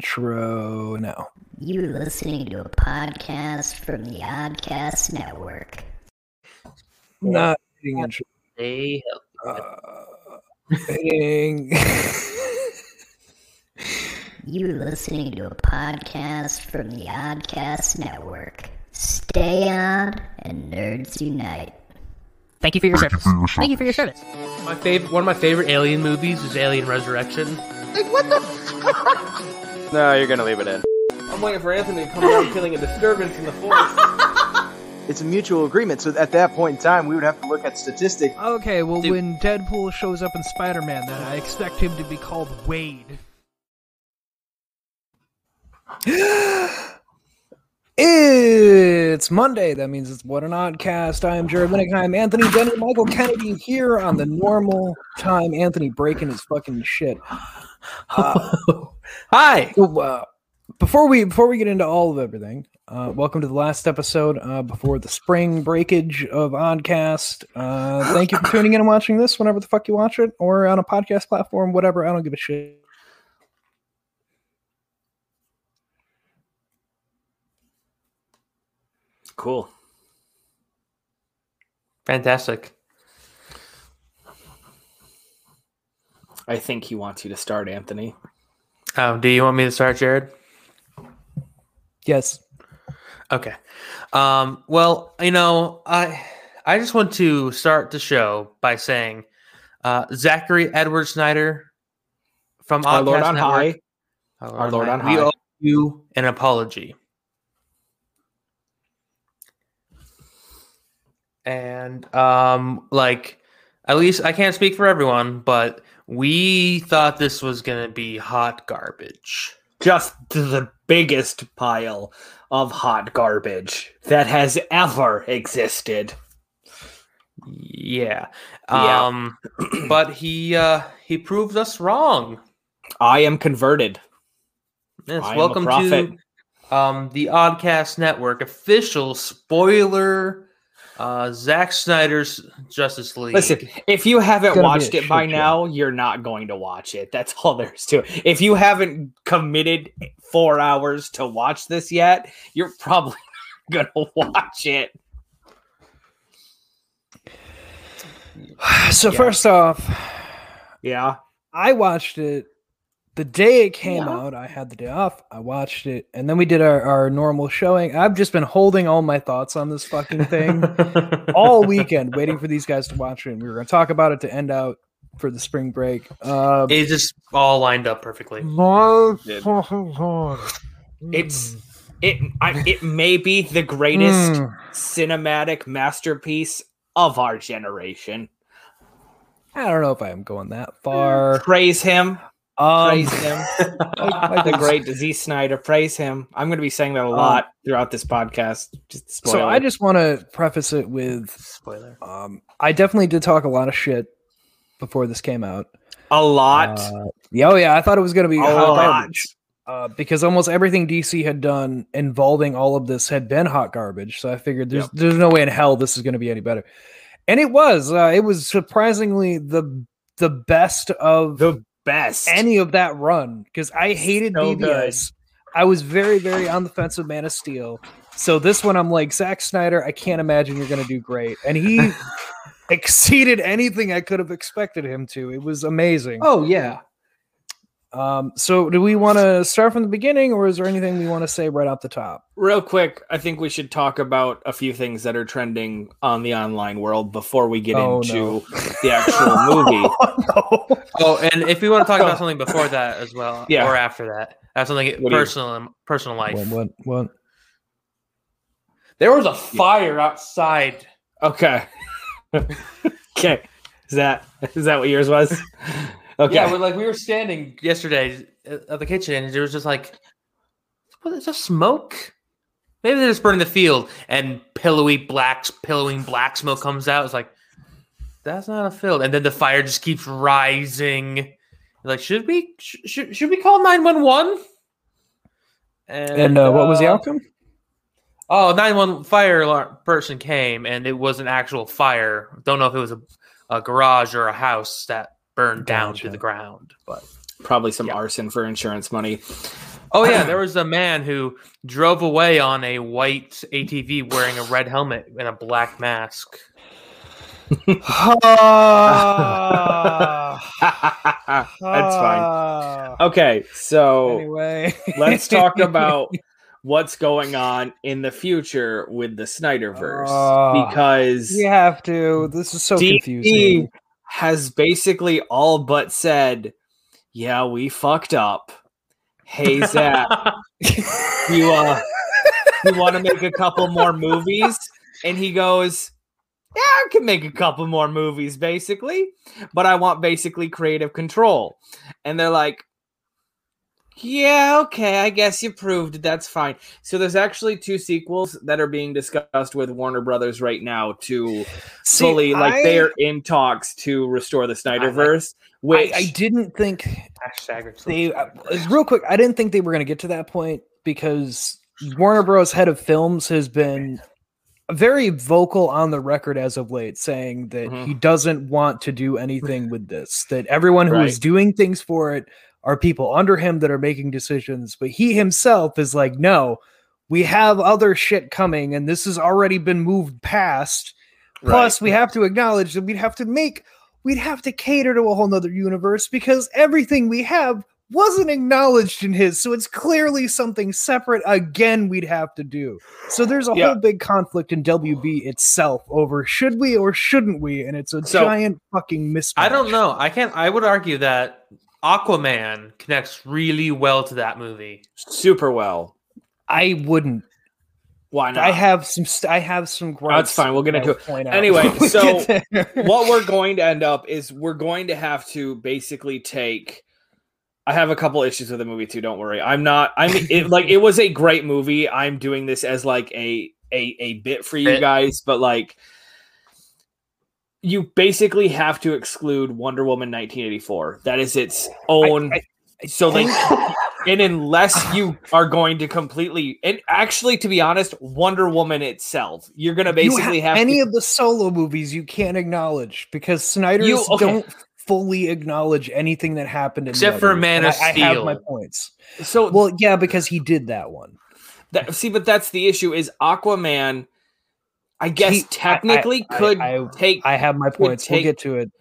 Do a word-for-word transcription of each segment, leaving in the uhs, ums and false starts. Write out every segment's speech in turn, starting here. intro now. You're listening to a podcast from the Odcast Network. Not hitting intro. Hey, uh, hitting. You're listening to a podcast from the Odcast Network. Stay on and nerds unite. Thank you for your service. Thank you for your service. My favorite, one of my favorite Alien movies is Alien Resurrection. Like, what the fuck? No, you're gonna leave it in. I'm waiting for Anthony to come around killing a disturbance in the force. It's a mutual agreement, so at that point in time, we would have to look at statistics. Okay, well, Dude. When Deadpool shows up in Spider-Man, then I expect him to be called Wade. It's Monday. That means it's What an Oddcast. I am Jared Winnickheim, Anthony Denny, Michael Kennedy here on the normal time. Anthony breaking his fucking shit. Uh, Hi. So, uh, before we before we get into all of everything, uh, welcome to the last episode uh, before the spring breakage of Oddcast. Uh, thank you for tuning in and watching this whenever the fuck you watch it, or on a podcast platform, whatever. I don't give a shit. Cool. Fantastic. I think he wants you to start, Anthony. Oh, do you want me to start, Jared? Yes. Okay. Um, well, you know, I I just want to start the show by saying uh, Zachary Edward Snyder from Oddcast Our Lord on Network, High. Our Lord, Our Lord on High. We owe you an apology. And, um, like, at least I can't speak for everyone, but we thought this was going to be hot garbage. Just the biggest pile of hot garbage that has ever existed. Yeah. yeah. Um, but he, uh, he proved us wrong. I am converted. Yes, I welcome to, um, the Oddcast Network official spoiler Uh, Zack Snyder's Justice League. Listen, if you haven't watched it by now, you're not going to watch it. That's all there is to it. If you haven't committed four hours to watch this yet, you're probably not going to watch it. So yeah. First off, yeah, I watched it the day it came yeah. out. I had the day off. I watched it, and then we did our, our normal showing. I've just been holding all my thoughts on this fucking thing all weekend, waiting for these guys to watch it. And we were going to talk about it to end out for the spring break. Um, it just all lined up perfectly. My it, fucking God. It's it. I, it may be the greatest cinematic masterpiece of our generation. I don't know if I am going that far. Praise him. Um, praise him. Like the great Z. Snyder, praise him. I'm going to be saying that a lot um, throughout this podcast. Just spoiler. So I just want to preface it with spoiler. Um, I definitely did talk a lot of shit before this came out. A lot? Uh, yeah, oh yeah, I thought it was going to be a hot garbage. Uh, because almost everything D C had done involving all of this had been hot garbage. So I figured there's, yep. there's no way in hell this is going to be any better. And it was. Uh, it was surprisingly the the best of... the best any of that run, because I hated so B B S. I was very, very on the fence with Man of Steel. So this one, I'm like, Zack Snyder, I can't imagine you're going to do great. And he exceeded anything I could have expected him to. It was amazing. Oh, yeah. Um, so do we want to start from the beginning, or is there anything we want to say right off the top? Real quick, I think we should talk about a few things that are trending on the online world before we get oh, into no. the actual movie. Oh, no. oh, and if we want to talk about something before that as well, yeah. or after that, that's something what personal, personal life. What, what, what? There was a fire yeah. outside. Okay. Okay. Is that is that what yours was? Okay. Yeah, we're like we were standing yesterday at the kitchen, and it was just like, "What is just smoke? Maybe they're just burning the field." And pillowy black, pillowing black smoke comes out. It's like, that's not a field. And then the fire just keeps rising. You're like, should we sh- sh- should we call nine one one? And uh, uh, what was the outcome? Oh, nine one one fire alarm person came, and it was an actual fire. Don't know if it was a, a garage or a house that burned down gotcha. to the ground, but probably some yeah. arson for insurance money. Oh yeah, there was a man who drove away on a white A T V wearing a red helmet and a black mask. That's fine. Okay, so anyway, let's talk about what's going on in the future with the Snyderverse, oh, because we have to. This is so D C confusing. Has basically all but said, "Yeah, we fucked up. Hey Zach, you uh, you want to make a couple more movies?" And he goes, "Yeah, I can make a couple more movies, basically, but I want basically creative control." And they're like, "Yeah, okay, I guess you proved it. That's fine." So there's actually two sequels that are being discussed with Warner Brothers right now to See, fully, I, like, they're in talks to restore the Snyderverse. I, which I, I didn't think they, uh, real quick, I didn't think they were going to get to that point because Warner Bros. Head of films has been very vocal on the record as of late, saying that mm-hmm. he doesn't want to do anything with this, that everyone who right. is doing things for it are people under him that are making decisions. But he himself is like, no, we have other shit coming and this has already been moved past. Right. Plus we have to acknowledge that we'd have to make, we'd have to cater to a whole nother universe because everything we have wasn't acknowledged in his. So it's clearly something separate again we'd have to do. So there's a yeah. whole big conflict in W B itself over should we or shouldn't we? And it's a so, giant fucking mismatch. I don't know. I can't, I would argue that Aquaman connects really well to that movie. Super well. I wouldn't. Why not? I have some. St- I have some. Gripes. Oh, that's fine. We'll get into it. Anyway, so what we're going to end up is we're going to have to basically take. I have a couple issues with the movie too. Don't worry. I'm not. I'm it, like it was a great movie. I'm doing this as like a a a bit for you guys, but like you basically have to exclude Wonder Woman nineteen eighty-four. That is its own. I, I, I so think- like. And unless you are going to completely, and actually, to be honest, Wonder Woman itself, you're going to basically you have, have any to, of the solo movies you can't acknowledge because Snyder's you, okay. don't fully acknowledge anything that happened in except for Man of Steel. I, I have my points. So, well, yeah, because he did that one. That, see, but that's the issue: is Aquaman. I guess he, technically I, I, could I, I, take. I have my points. Take, we'll get to it.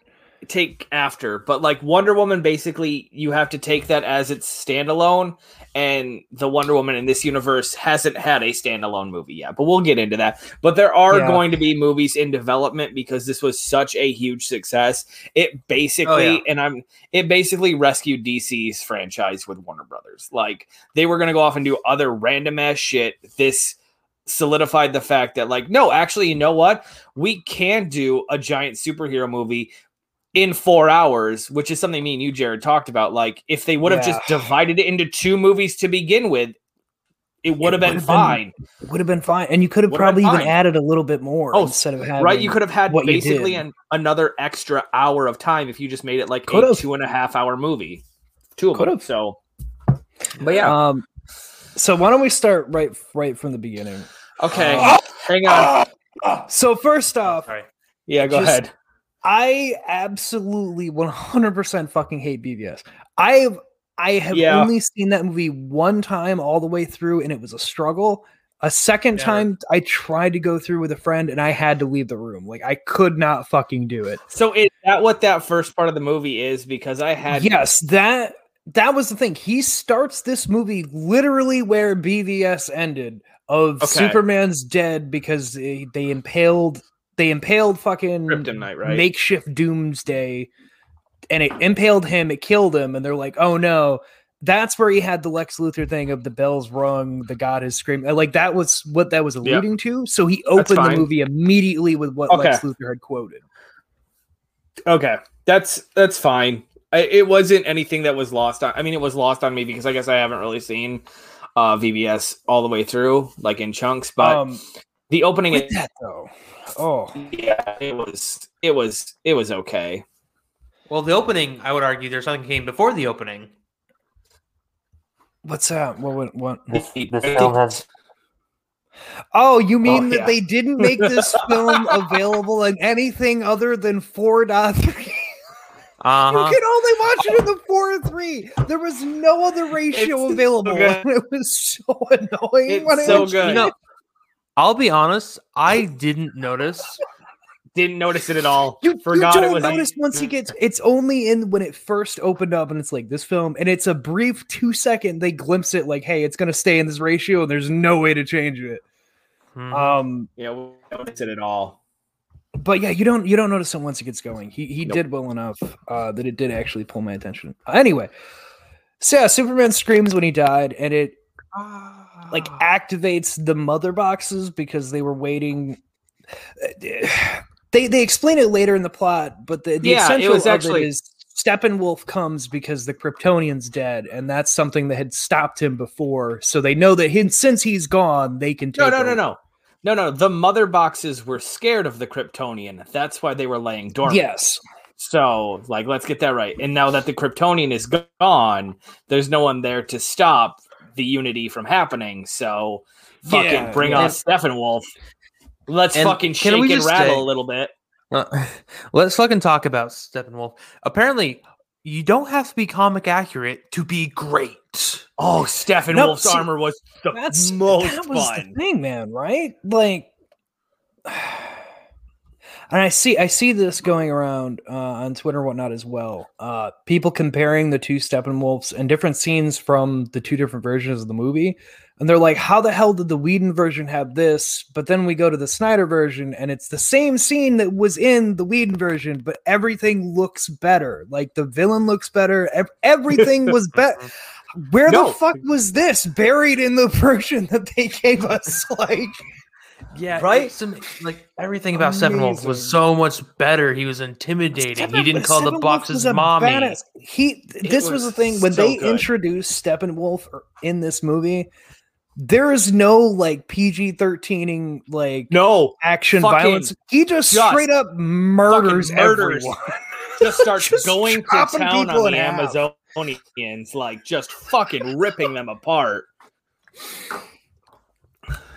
Take after, but like Wonder Woman, basically you have to take that as its standalone, and the Wonder Woman in this universe hasn't had a standalone movie yet, but we'll get into that. But there are yeah. going to be movies in development because this was such a huge success. It basically, oh, yeah. and I'm, it basically rescued D C's franchise with Warner Brothers. Like they were going to go off and do other random ass shit. This solidified the fact that like, no, actually, you know what? We can do a giant superhero movie in four hours, which is something me and you, Jared, talked about. Like, if they would have yeah. just divided it into two movies to begin with, it would have been, been fine. It would have been fine. And you could have probably even added a little bit more oh, instead of having. Right. You could have had basically an, another extra hour of time if you just made it like could've. a two and a half hour movie. Two of could've. them. So, but yeah. Um, so, why don't we start right, right from the beginning? Okay. Uh, Hang on. Uh, uh, so, first off. Sorry. Yeah, go just, ahead. I absolutely one hundred percent fucking hate B V S. I've I have yeah. only seen that movie one time all the way through, and it was a struggle. A second yeah. time, I tried to go through with a friend, and I had to leave the room. Like I could not fucking do it. So is that what that first part of the movie is? Because I had yes, that that was the thing. He starts this movie literally where B V S ended. Of okay. Superman's dead because they, they impaled. They impaled fucking Kryptonite, right? Makeshift Doomsday, and it impaled him. It killed him, and they're like, "Oh no!" That's where he had the Lex Luthor thing of the bells rung, the god is screaming. Like that was what that was alluding yep. to. So he opened the movie immediately with what okay. Lex Luthor had quoted. Okay, that's that's fine. I, it wasn't anything that was lost on. I mean, it was lost on me because I guess I haven't really seen uh, V B S all the way through, like in chunks. But um, the opening is that though. Oh yeah, it was it was it was okay. Well, the opening, I would argue, there's something came before the opening. What's that? What? What? what? The, the film has. Oh, you mean oh, that yeah. they didn't make this film available in anything other than four point three? Uh-huh. You can only watch it in the four or three. There was no other ratio it's available. So it was so annoying. It's when so I good. You know, I'll be honest. I didn't notice. Didn't notice it at all. You, Forgot you don't it was notice like, once he gets. It's only in when it first opened up, and it's like this film, and it's a brief two second. They glimpse it, like, hey, it's gonna stay in this ratio, and there's no way to change it. Hmm. Um, yeah, we don't notice it at all. But yeah, you don't you don't notice him once it gets going. He he nope. did well enough uh, that it did actually pull my attention. Uh, anyway, so yeah, Superman screams when he died, and it ah. like activates the mother boxes because they were waiting. They they explain it later in the plot, but the, the yeah, essential it was actually... of it is Steppenwolf comes because the Kryptonian's dead, and that's something that had stopped him before. So they know that him, since he's gone, they can take no no over. no no. No, no, the mother boxes were scared of the Kryptonian. That's why they were laying dormant. Yes. So, like, let's get that right. And now that the Kryptonian is gone, there's no one there to stop the Unity from happening. So, fucking yeah, bring yeah. on Steppenwolf. Let's and fucking shake and rattle say, a little bit. Uh, let's fucking talk about Steppenwolf. Apparently, you don't have to be comic accurate to be great. Oh, Steppenwolf's nope, see, armor was the that's, most that was fun. The thing, man, right? Like, and I see, I see this going around uh, on Twitter and whatnot as well. Uh, people comparing the two Steppenwolves and different scenes from the two different versions of the movie, and they're like, "How the hell did the Whedon version have this?" But then we go to the Snyder version, and it's the same scene that was in the Whedon version, but everything looks better. Like the villain looks better. Ev- everything was better. Where no. the fuck was this buried in the version that they gave us? Like, yeah, right. Some, like everything about Steppenwolf was so much better. He was intimidating. Steppenwolf, he didn't call the boxes mommy. Badass. He. This was, was the thing when so they good. introduced Steppenwolf in this movie. There is no like P G thirteen-ing like no action violence. He just, just straight up murders, murders. everyone. Just starts just going to town on the Amazon. Amazonians, like just fucking ripping them apart.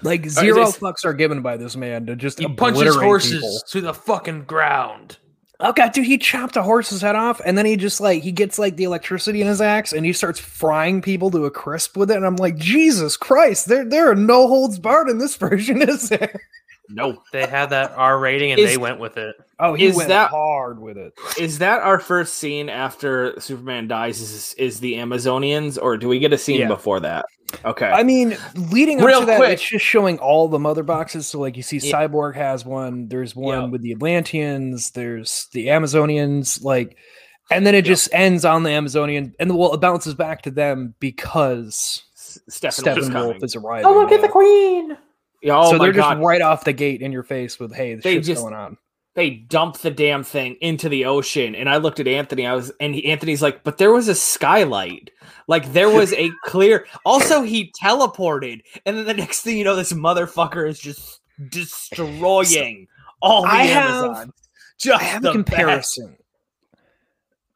Like zero just, fucks are given by this man to just he punches horses people. to the fucking ground. Oh god, dude, he chopped a horse's head off, and then he just like he gets like the electricity in his axe, and he starts frying people to a crisp with it. And I'm like, Jesus Christ, there there are no holds barred in this version, is there? No, they had that R rating, and is, they went with it. Oh, he is went that, hard with it. Is that our first scene after Superman dies? Is is the Amazonians, or do we get a scene yeah. before that? Okay, I mean, leading Real up to that, quick. it's just showing all the mother boxes. So, like, you see, yeah. Cyborg has one. There's one yeah. with the Atlanteans. There's the Amazonians. Like, and then it yeah. just ends on the Amazonian, and well, it bounces back to them because Steppenwolf is arriving. Oh, look at the Queen. Oh, so my they're just God. right off the gate in your face with, hey, this they shit's just, going on. They dump the damn thing into the ocean. And I looked at Anthony, I was, and he, Anthony's like, but there was a skylight. Like, there was a clear... Also, he teleported. And then the next thing you know, this motherfucker is just destroying so, all the I Amazon. Have, just I have a comparison. Best.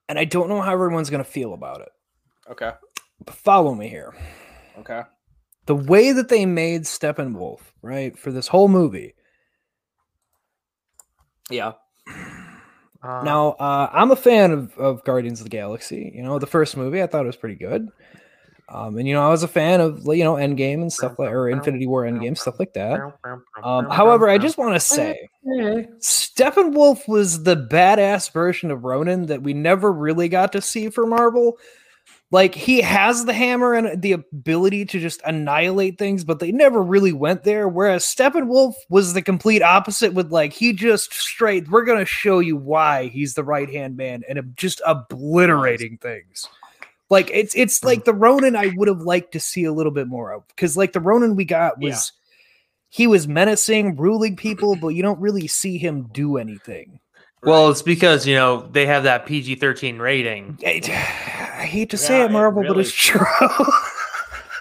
And I don't know how everyone's going to feel about it. Okay. But follow me here. Okay. The way that they made Steppenwolf, right, for this whole movie. Yeah. Uh, now, uh, I'm a fan of, of Guardians of the Galaxy. You know, the first movie, I thought it was pretty good. Um, and, you know, I was a fan of, you know, Endgame and stuff like, or Infinity War Endgame, stuff like that. Um, however, I just want to say, Steppenwolf was the badass version of Ronin that we never really got to see for Marvel. Like, he has the hammer and the ability to just annihilate things, but they never really went there. Whereas Steppenwolf was the complete opposite with, like, he just straight, we're going to show you why he's the right-hand man and just obliterating things. Like, it's it's like the Ronin I would have liked to see a little bit more of. Because, like, the Ronin we got was, yeah. he was menacing, ruling people, but you don't really see him do anything. Well, it's because, you know, they have that P G thirteen rating. I, I hate to say yeah, it, Marvel, it really, but it's true.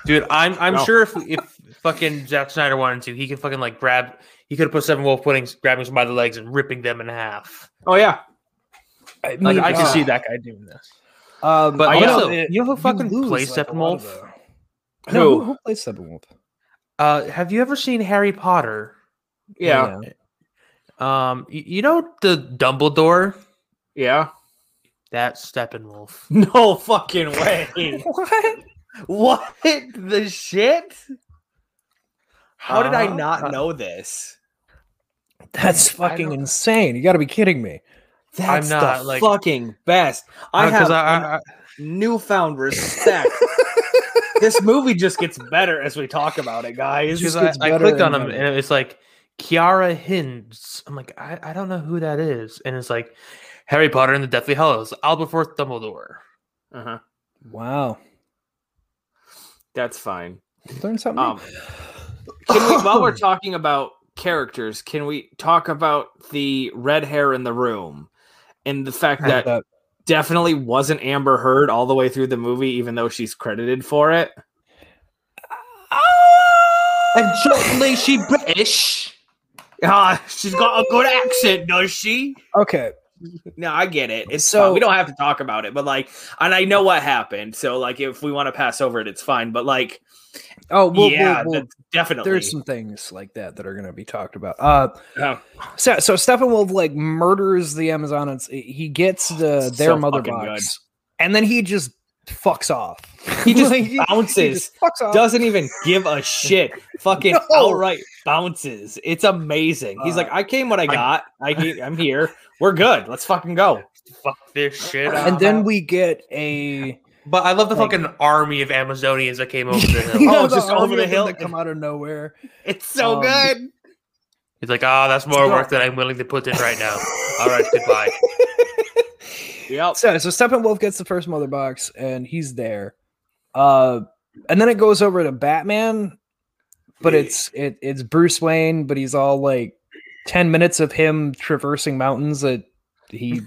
Dude, I'm I'm no. sure if if fucking Zack Snyder wanted to, he could fucking like grab. He could have put Steppenwolf putting grabbing them by the legs and ripping them in half. Oh yeah, I mean, like I uh, can see that guy doing this. Um, but I also, know, it, you know who fucking lose, plays like, Steppenwolf? Who? No, who, who plays Steppenwolf? Uh, have you ever seen Harry Potter? Yeah. yeah. Um, you know the Dumbledore? Yeah. That's Steppenwolf. No fucking way. What? What the shit? How did I not know this? That's fucking insane. You got to be kidding me. That's I'm not, the like, fucking best. I have I, I, newfound respect. This movie just gets better as we talk about it, guys. It I, I clicked on him, and it's like, Kiara Hinds. I'm like, I, I don't know who that is. And it's like, Harry Potter and the Deathly Hallows, Albus Dumbledore. Uh-huh. Wow. That's fine. Learn something. Um, can we, while we're talking about characters, can we talk about the red hair in the room and the fact that, that definitely wasn't Amber Heard all the way through the movie, even though she's credited for it? Oh! And certainly she's British. Ah, she's got a good accent, does she? Okay. No, I get it. It's so fun. We don't have to talk about it, but like, and I know what happened. So like, if we want to pass over it, it's fine. But like, oh, we'll, yeah, we'll, we'll, definitely. There's some things like that that are going to be talked about. Uh, oh. so so Steppenwolf like murders the Amazonians. He gets the their so mother box, good. And then he just fucks off. He just like, bounces. He just fucks off. Doesn't even give a shit. Fucking no. Outright bounces. It's amazing. He's uh, like, I came what I got. I, I I'm here. We're good. Let's fucking go. Fuck this shit. And then we get a. But I love the like, fucking army of Amazonians that came over the hill. You know, oh, the just over the hill that come out of nowhere. It's so um, good. He's like, ah, oh, that's more work than I'm willing to put in right now. All right, goodbye. Yep. So, so Steppenwolf gets the first mother box, and he's there. Uh, and then it goes over to Batman, but it's it it's Bruce Wayne, but he's all like ten minutes of him traversing mountains that he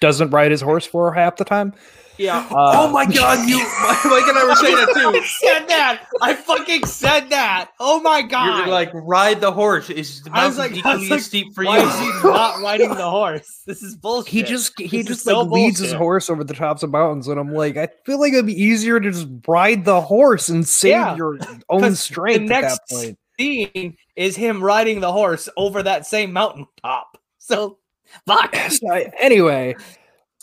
doesn't ride his horse for half the time. Yeah. Uh, oh my god, you Mike and I were saying that too. I said that. I fucking said that. Oh my god. You're like ride the horse. It's the I was like, I was like steep for why you. Is he not riding the horse? This is bullshit. He just he this just like so leads bullshit. His horse over the tops of mountains, and I'm like, I feel like it'd be easier to just ride the horse and save yeah. your own strength the at next that point. Scene is him riding the horse over that same mountaintop. So fuck. Anyway.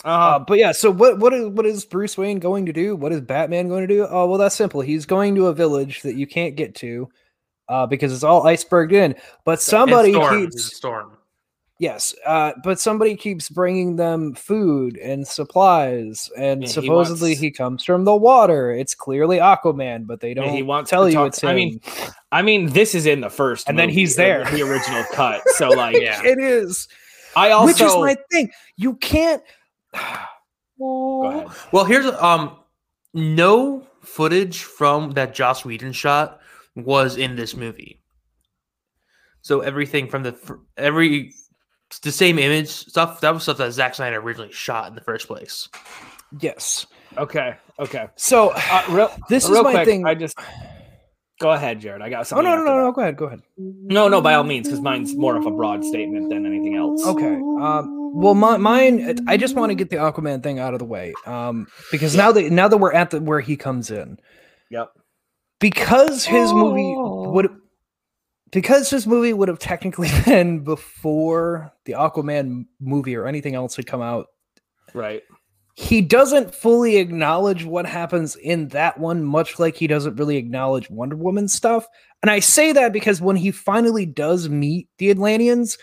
Uh, uh, but yeah, so what what is what is Bruce Wayne going to do? What is Batman going to do? Oh, well, that's simple. He's going to a village that you can't get to uh, because it's all iceberged in. But somebody storm, keeps storm. Yes, uh, but somebody keeps bringing them food and supplies, and yeah, supposedly he, wants, he comes from the water. It's clearly Aquaman, but they don't yeah, he wants tell you it's him. I mean, I mean, this is in the first, and movie, then he's there, the original cut. So like, yeah. It is. I also, which is my thing. You can't. Well, here's um no footage from that Joss Whedon shot was in this movie. So everything from the every the same image stuff that was stuff that Zack Snyder originally shot in the first place. Yes. Okay. Okay. So uh, real, this real is my quick, thing. I just go ahead, Jared. I got something. Oh no, no, no, no. Go ahead. Go ahead. No, no. By all means, because mine's more of a broad statement than anything else. Okay. Um. Well, my, mine. I just want to get the Aquaman thing out of the way, um, because yeah. now that now that we're at the where he comes in, yep. Because his oh. movie would, because his movie would have technically been before the Aquaman movie or anything else had come out, right? He doesn't fully acknowledge what happens in that one, much like he doesn't really acknowledge Wonder Woman stuff. And I say that because when he finally does meet the Atlanteans.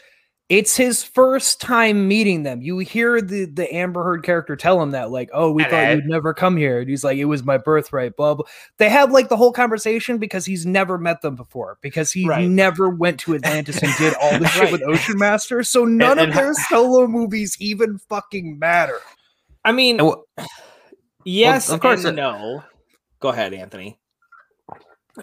It's his first time meeting them. You hear the, the Amber Heard character tell him that, like, oh, we Hello. Thought you'd never come here. And he's like, it was my birthright, blah, blah. They have, like, the whole conversation because he's never met them before. Because he right. never went to Atlantis and did all this shit right. with Ocean Master. So none and, and, of their solo movies even fucking matter. I mean, well, yes well, of course and no. Go ahead, Anthony.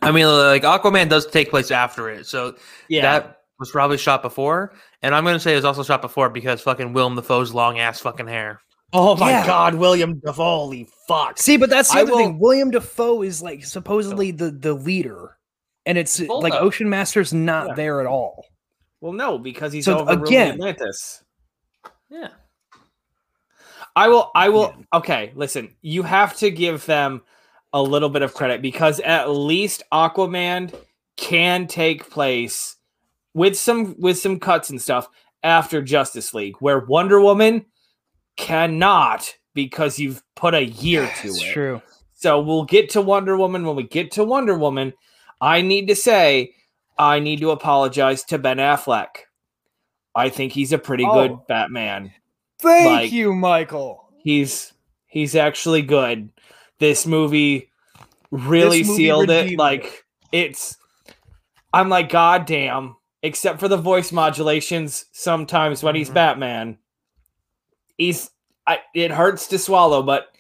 I mean, like, Aquaman does take place after it. So yeah. that... was probably shot before, and I'm gonna say it was also shot before because fucking Willem Dafoe's long ass fucking hair. Oh my yeah. god, William Dafoe, holy fuck. See, but that's the I other will... thing. William Dafoe is like supposedly the, the leader, and it's Hold like up. Ocean Master's not yeah. there at all. Well, no, because he's so over again Atlantis. Yeah. I will I will yeah. okay, listen, you have to give them a little bit of credit because at least Aquaman can take place. With some with some cuts and stuff after Justice League, where Wonder Woman cannot because you've put a year yeah, to it's it. True. So we'll get to Wonder Woman. When we get to Wonder Woman, I need to say I need to apologize to Ben Affleck. I think he's a pretty oh, good Batman. Thank like, you, Michael. He's he's actually good. This movie really this movie sealed it. Like it's, I'm like, goddamn. Except for the voice modulations, sometimes when he's mm-hmm. Batman, he's I, it hurts to swallow, but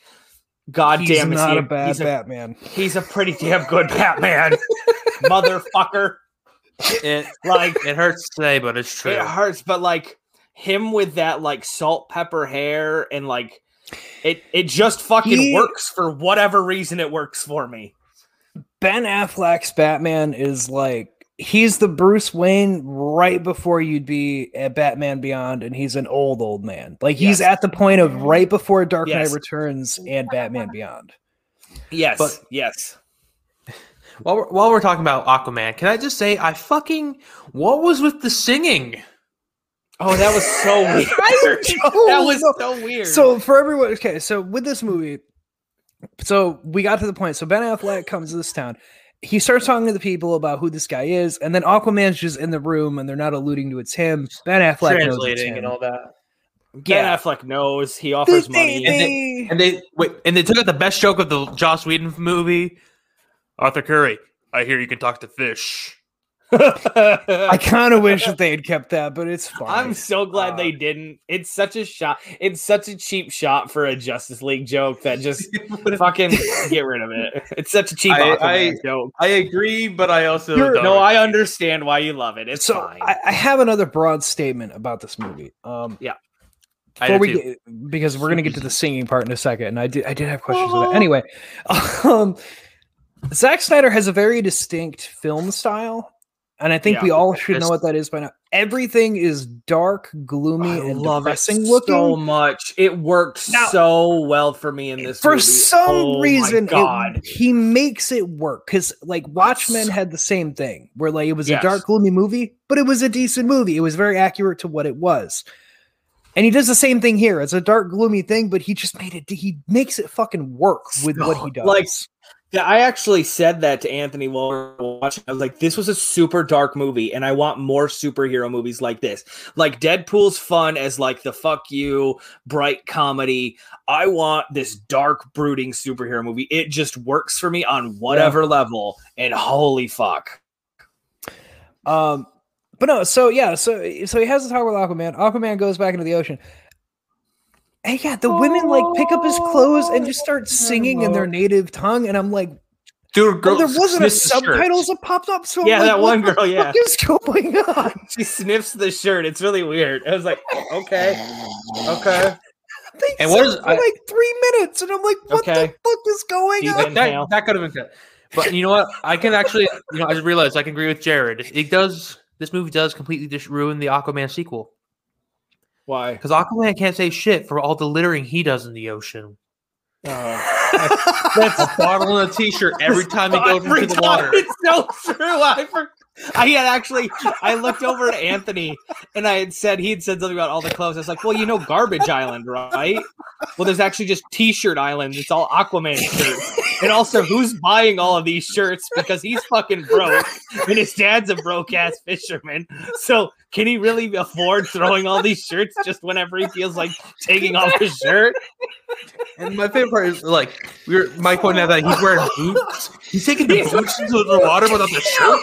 goddamn, he's not he, a bad he's a, Batman. He's a pretty damn good Batman, motherfucker. It like it hurts to say, but it's true. It hurts, but like him with that like salt pepper hair and like it it just fucking he, works for whatever reason. It works for me. Ben Affleck's Batman is like. He's the Bruce Wayne right before you'd be at Batman Beyond, and he's an old, old man. Like, yes. he's at the point of right before Dark Knight yes. Returns and Batman Beyond. Yes, but, yes. While we're, while we're talking about Aquaman, can I just say, I fucking... What was with the singing? Oh, that was so weird. That was so, so weird. So, for everyone... Okay, so with this movie... So, we got to the point. So, Ben Affleck comes to this town. He starts talking to the people about who this guy is, and then Aquaman's just in the room, and they're not alluding to it's him. Ben Affleck translating knows it's him. And all that. Ben yeah. Affleck knows he offers they, money, they, and, they, and they wait, and they took out the best joke of the Joss Whedon movie. Arthur Curry, I hear you can talk to fish. I kind of wish that they had kept that, but it's fine. I'm so glad uh, they didn't. It's such a shot. It's such a cheap shot for a Justice League joke that just fucking get rid of it. It's such a cheap I, I, joke. I agree, but I also You're, don't. No, I understand why you love it. It's so fine. I, I have another broad statement about this movie. Um, yeah, before we get, because we're gonna get to the singing part in a second, and I did I did have questions about oh. anyway. Um, Zack Snyder has a very distinct film style. And I think yeah, we all should know what that is by now. Everything is dark, gloomy, I and love depressing it looking. So much. It worked now, so well for me in this for movie. For some oh reason, it, he makes it work. Because like Watchmen so, had the same thing, where like it was yes. a dark, gloomy movie, but it was a decent movie. It was very accurate to what it was. And he does the same thing here. It's a dark, gloomy thing, but he just made it. He makes it fucking work with so, what he does. Like, yeah, I actually said that to Anthony while we were watching. I was like, this was a super dark movie, and I want more superhero movies like this. Like, Deadpool's fun as, like, the fuck you, bright comedy. I want this dark, brooding superhero movie. It just works for me on whatever yeah. level, and holy fuck. Um, But no, so, yeah, so so he has this talk with Aquaman. Aquaman goes back into the ocean. And yeah, the women like pick up his clothes and just start singing in their native tongue, and I'm like, "Dude, girl, well, there wasn't a subtitles that popped up." So yeah, like, that one girl, yeah, what is going on? She sniffs the shirt. It's really weird. I was like, okay, okay. They and what is for I, like three minutes, and I'm like, what okay. the fuck is going Deep on? That, that could have been good, but you know what? I can actually, you know, I just realized I can agree with Jared. It does. This movie does completely just ruin the Aquaman sequel. Why? Because Aquaman can't say shit for all the littering he does in the ocean. Uh, that's, that's a bottle and a t-shirt every time he goes into the water. It's so true. I for, I had actually I looked over at Anthony and I had said he'd said something about all the clothes. I was like, well, you know, Garbage Island, right? Well, there's actually just T-shirt Island. It's all Aquaman shirts. And also, who's buying all of these shirts? Because he's fucking broke, and his dad's a broke-ass fisherman. So can he really afford throwing all these shirts just whenever he feels like taking off his shirt? And my favorite part is, like, we were, Mike pointed out that he's wearing boots. He's taking the boots into the water without the shirt.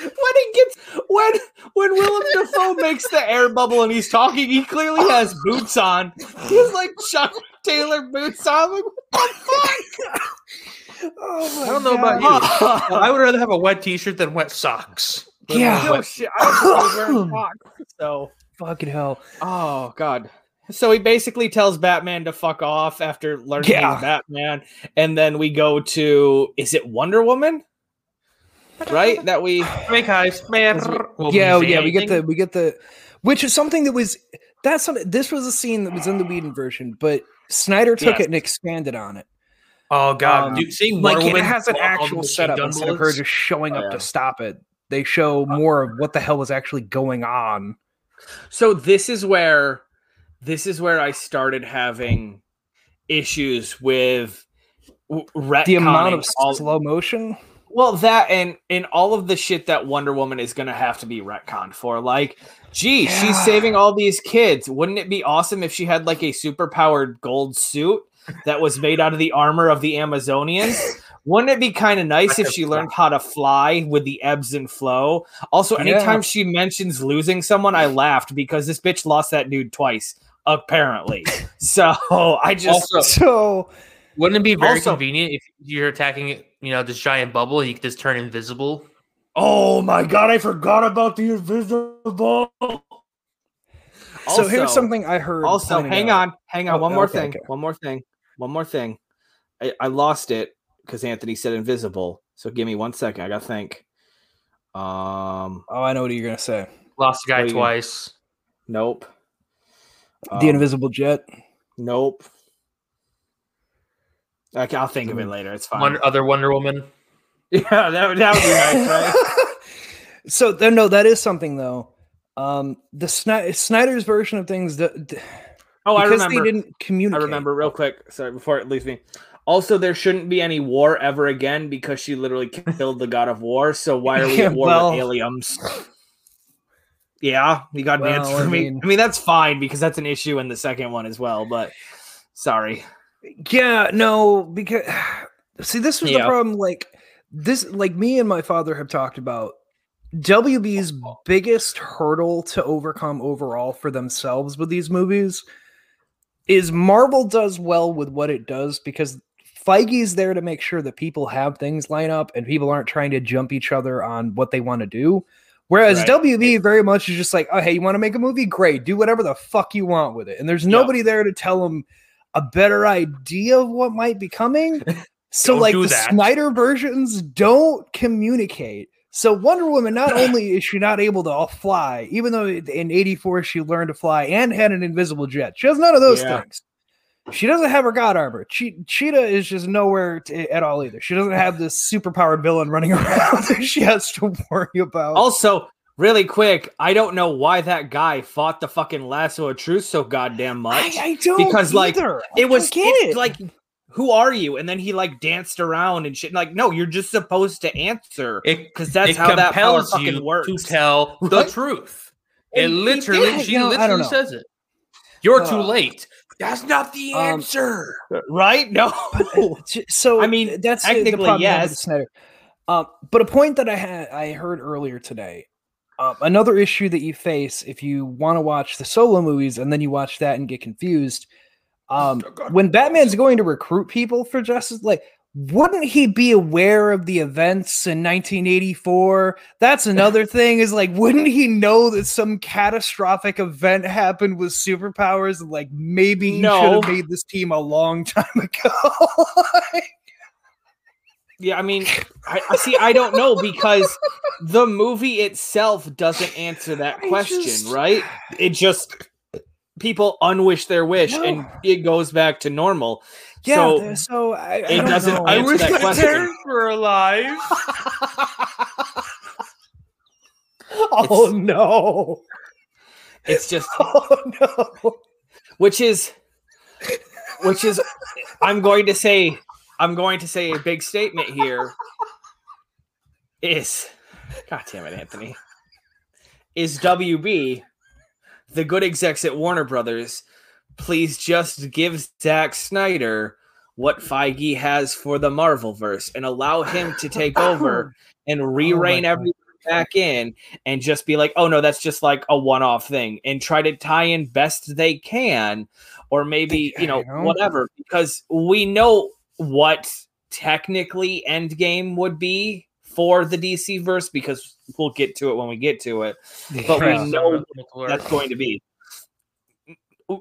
When it gets when when Willem Dafoe makes the air bubble and he's talking, he clearly has boots on. He's like Chuck Taylor boots on. Like, what the fuck? Oh my I don't know God. About you. I would rather have a wet T-shirt than wet socks. Yeah, no shit. I was wearing socks. So fucking hell. Oh God. So he basically tells Batman to fuck off after learning yeah. he's Batman, and then we go to is it Wonder Woman? Right, that we make eyes, man. Yeah, yeah, we get the we get the, which is something that was that's something. This was a scene that was in the Whedon version, but Snyder took yes. it and expanded on it. Oh God, um, dude, seeing like Wonder it Woman has an actual setup instead of her just showing oh, up yeah. to stop it. They show more of what the hell was actually going on. So this is where this is where I started having issues with retconning the amount of all, slow motion. Well, that and and all of the shit that Wonder Woman is going to have to be retconned for. Like, gee, yeah. she's saving all these kids. Wouldn't it be awesome if she had like a superpowered gold suit that was made out of the armor of the Amazonians? Wouldn't it be kind of nice if she learned how to fly with the ebbs and flow? Also, anytime yeah. she mentions losing someone, I laughed because this bitch lost that dude twice, apparently. So I just... Also, so wouldn't it be very also, convenient if you're attacking, you know, this giant bubble, you could just turn invisible? Oh my god, I forgot about the invisible! Also, so here's something I heard. Also, hang out. on, hang on, oh, one more okay, thing, okay. one more thing, one more thing. I, I lost it. Because Anthony said invisible. So give me one second. I got to think. Um, oh, I know what you're going to say. Lost a guy twice. Gonna... Nope. The um, invisible jet? Nope. Okay, I'll think of it later. It's fine. Wonder, other Wonder Woman? Yeah, that would, that would be nice, right? So, then, no, that is something, though. Um, the Sny- Snyder's version of things... That, that, oh, I remember. Because they didn't communicate. I remember real quick. Sorry, before it leaves me. Also, there shouldn't be any war ever again because she literally killed the god of war. So why are we at war well, with aliens? Yeah, you got an well, answer for me. Mean, I mean, that's fine because that's an issue in the second one as well. But sorry. Yeah, no, because see, this was yeah. the problem. Like this, like me and my father have talked about. W B's biggest hurdle to overcome overall for themselves with these movies is Marvel does well with what it does because Feige's there to make sure that people have things line up and people aren't trying to jump each other on what they want to do. Whereas right. W B very much is just like, oh, hey, you want to make a movie? Great. Do whatever the fuck you want with it. And there's nobody yep. there to tell them a better idea of what might be coming. So like the that. Snyder versions don't communicate. So Wonder Woman, not only is she not able to all fly, even though in eighty-four she learned to fly and had an invisible jet, she has none of those yeah. things. She doesn't have her god armor. Che- Cheetah is just nowhere to, at all either. She doesn't have this superpowered villain running around that she has to worry about. Also, really quick, I don't know why that guy fought the fucking lasso of truth so goddamn much. I, I don't because like either. it was it, it. like. Who are you? And then he like danced around and shit. Like, no, you're just supposed to answer because that's how that power fucking works. To tell right? the truth, and it literally, did, she you know, literally says it. You're uh, too late. That's not the um, answer, right? No. So I mean, that's technically the yes. Um, but a point that I had I heard earlier today. Um, another issue that you face if you want to watch the solo movies and then you watch that and get confused. Um, when Batman's going to recruit people for justice, like, wouldn't he be aware of the events in nineteen eighty-four? That's another thing is like, wouldn't he know that some catastrophic event happened with superpowers? And like, maybe he no. should have made this team a long time ago. Yeah, I mean, I, I see, I don't know because the movie itself doesn't answer that question, just... right? It just... People unwish their wish, no. and it goes back to normal. Yeah, so, so I, I it don't doesn't. Know. I wish that my question. parents were alive. oh it's, no! It's just oh no, which is, which is, I'm going to say, I'm going to say a big statement here. Is, God damn it, Anthony, is W B. The good execs at Warner Brothers, please just give Zack Snyder what Feige has for the Marvelverse and allow him to take over and re-rein oh everything back in and just be like, oh, no, that's just like a one-off thing and try to tie in best they can or maybe, you know, know, whatever. Because we know what technically Endgame would be for the D C verse because we'll get to it when we get to it, but yeah. we know what that's going to be.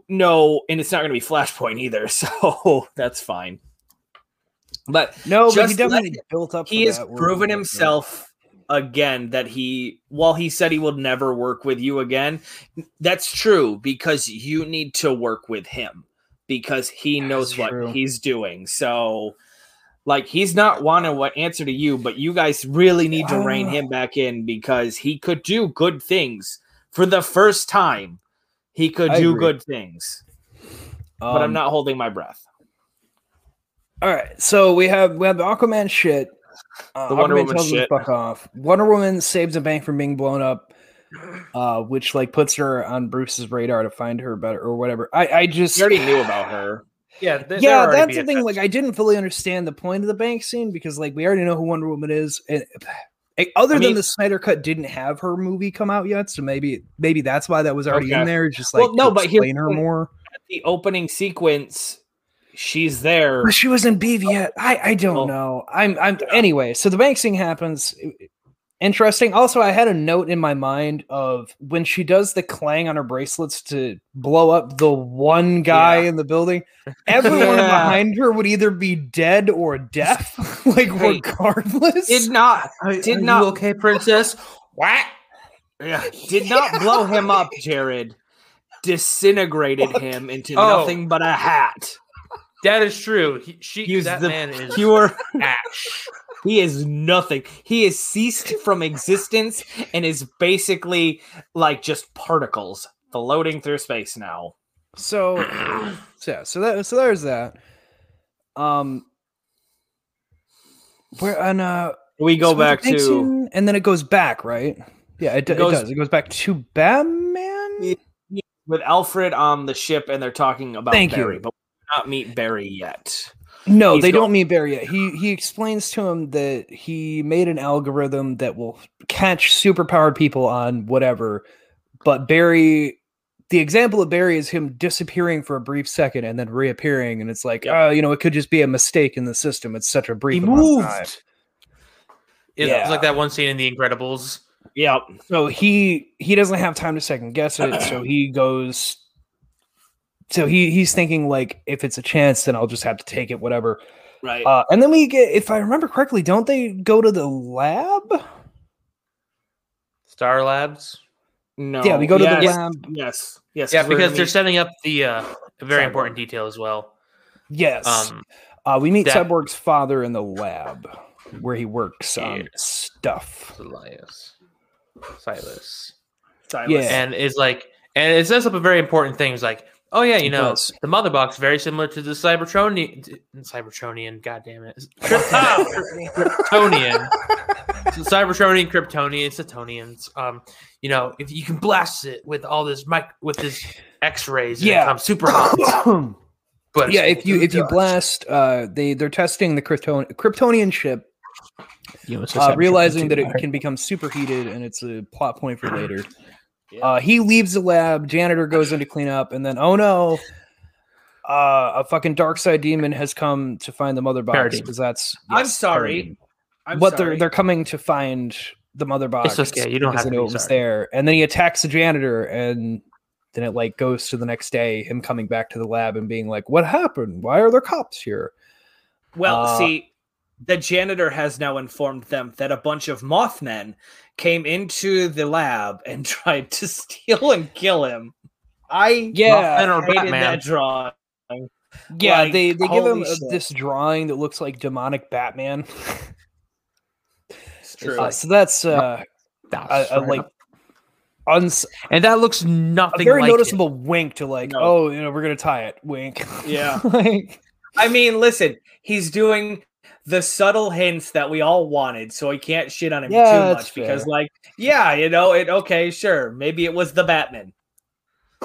No, and it's not going to be Flashpoint either, so that's fine. But no, just but he definitely built up. He has proven himself yeah. again that he, while he said he will never work with you again, that's true because you need to work with him because he that's knows true. what he's doing. So. Like, he's not wanting what answer to you, but you guys really need to rein him back in because he could do good things for the first time He could I do agree. good things, um, but I'm not holding my breath. All right, so we have we have the Aquaman shit. Uh, the Wonder Aquaman Woman tells shit. Him to fuck off. Wonder Woman saves a bank from being blown up, uh, which like puts her on Bruce's radar to find her better or whatever. I, I just you already knew about her. Yeah, th- yeah, that's the thing. Like, I didn't fully understand the point of the bank scene because like we already know who Wonder Woman is, and other I mean, than the Snyder Cut didn't have her movie come out yet, so maybe maybe that's why that was already okay. in there. Just like well, no, but explain her more. At the opening sequence, she's there. She wasn't B V yet. I, I don't oh. know. I'm I'm anyway. So the bank scene happens. Interesting. Also, I had a note in my mind of when she does the clang on her bracelets to blow up the one guy yeah. in the building, everyone yeah. behind her would either be dead or deaf, like hey, regardless. Did not, did are not, you okay, princess? What? Yeah. Did not yeah. blow him up, Jared. Disintegrated what? him into oh. nothing but a hat. That is true. He, she, He's that the man is pure ash. He is nothing. He has ceased from existence and is basically like just particles floating through space now. So, yeah. So that. So there's that. Um, we're on. Uh, we go so back to, scene, and then it goes back, right? Yeah, it, it, goes, it does. It goes back to Batman with Alfred on the ship, and they're talking about Thank Barry, you. but we do not meet Barry yet. No, He's they going- don't meet Barry yet. He he explains to him that he made an algorithm that will catch superpowered people on whatever. But Barry, the example of Barry is him disappearing for a brief second and then reappearing. And it's like, yeah. oh, you know, it could just be a mistake in the system. It's such a brief he amount moved. of time. It yeah. It's like that one scene in The Incredibles. Yeah. So he he doesn't have time to second guess it. So he goes... So he he's thinking, like, if it's a chance, then I'll just have to take it, whatever. Right. Uh, and then we get, if I remember correctly, don't they go to the lab? Star Labs? No. Yeah, we go yes. to the lab. Yes. Yes. Yeah, because they're meet. setting up the uh, very Cyborg. important detail as well. Yes. Um, uh, we meet that... Cyborg's father in the lab where he works on yeah. stuff. Elias. Silas. Silas. Yeah. And it's like, and it sets up a very important thing. It's like, oh yeah, you know the Mother Box, very similar to the Cybertronian, Cybertronian, goddamn it, Kryptonian, so Cybertronian, Kryptonian, Cytonians. Um, you know, if you can blast it with all this mic with this X-rays, yeah, I'm super hot. But yeah, if you if you blast, uh, they they're testing the Krypton Kryptonian ship, uh, realizing that it can become superheated, and it's a plot point for later. Uh, he leaves the lab, janitor goes in to clean up, and then, oh no, uh, a fucking Darkseid demon has come to find the Mother Box. Because that's yes, I'm sorry. I'm but sorry. they're they're coming to find the Mother Box. It's okay. You don't have to know it was there. And then he attacks the janitor, and then it like goes to the next day, him coming back to the lab and being like, what happened? Why are there cops here? Well, uh, see, the janitor has now informed them that a bunch of Mothmen came into the lab and tried to steal and kill him. I yeah, Mothmen or hated Batman. that drawing. Yeah, like, they, they give him shit. this drawing that looks like demonic Batman. It's true. Uh, so that's uh, that's a, a, like uns- and that looks nothing. A very like noticeable it. wink to like, no. oh, you know, we're gonna tie it. Wink. Yeah. like, I mean, listen, he's doing. the subtle hints that we all wanted, so I can't shit on him yeah, too much because, fair. like, yeah, you know, it. okay, sure, maybe it was the Batman.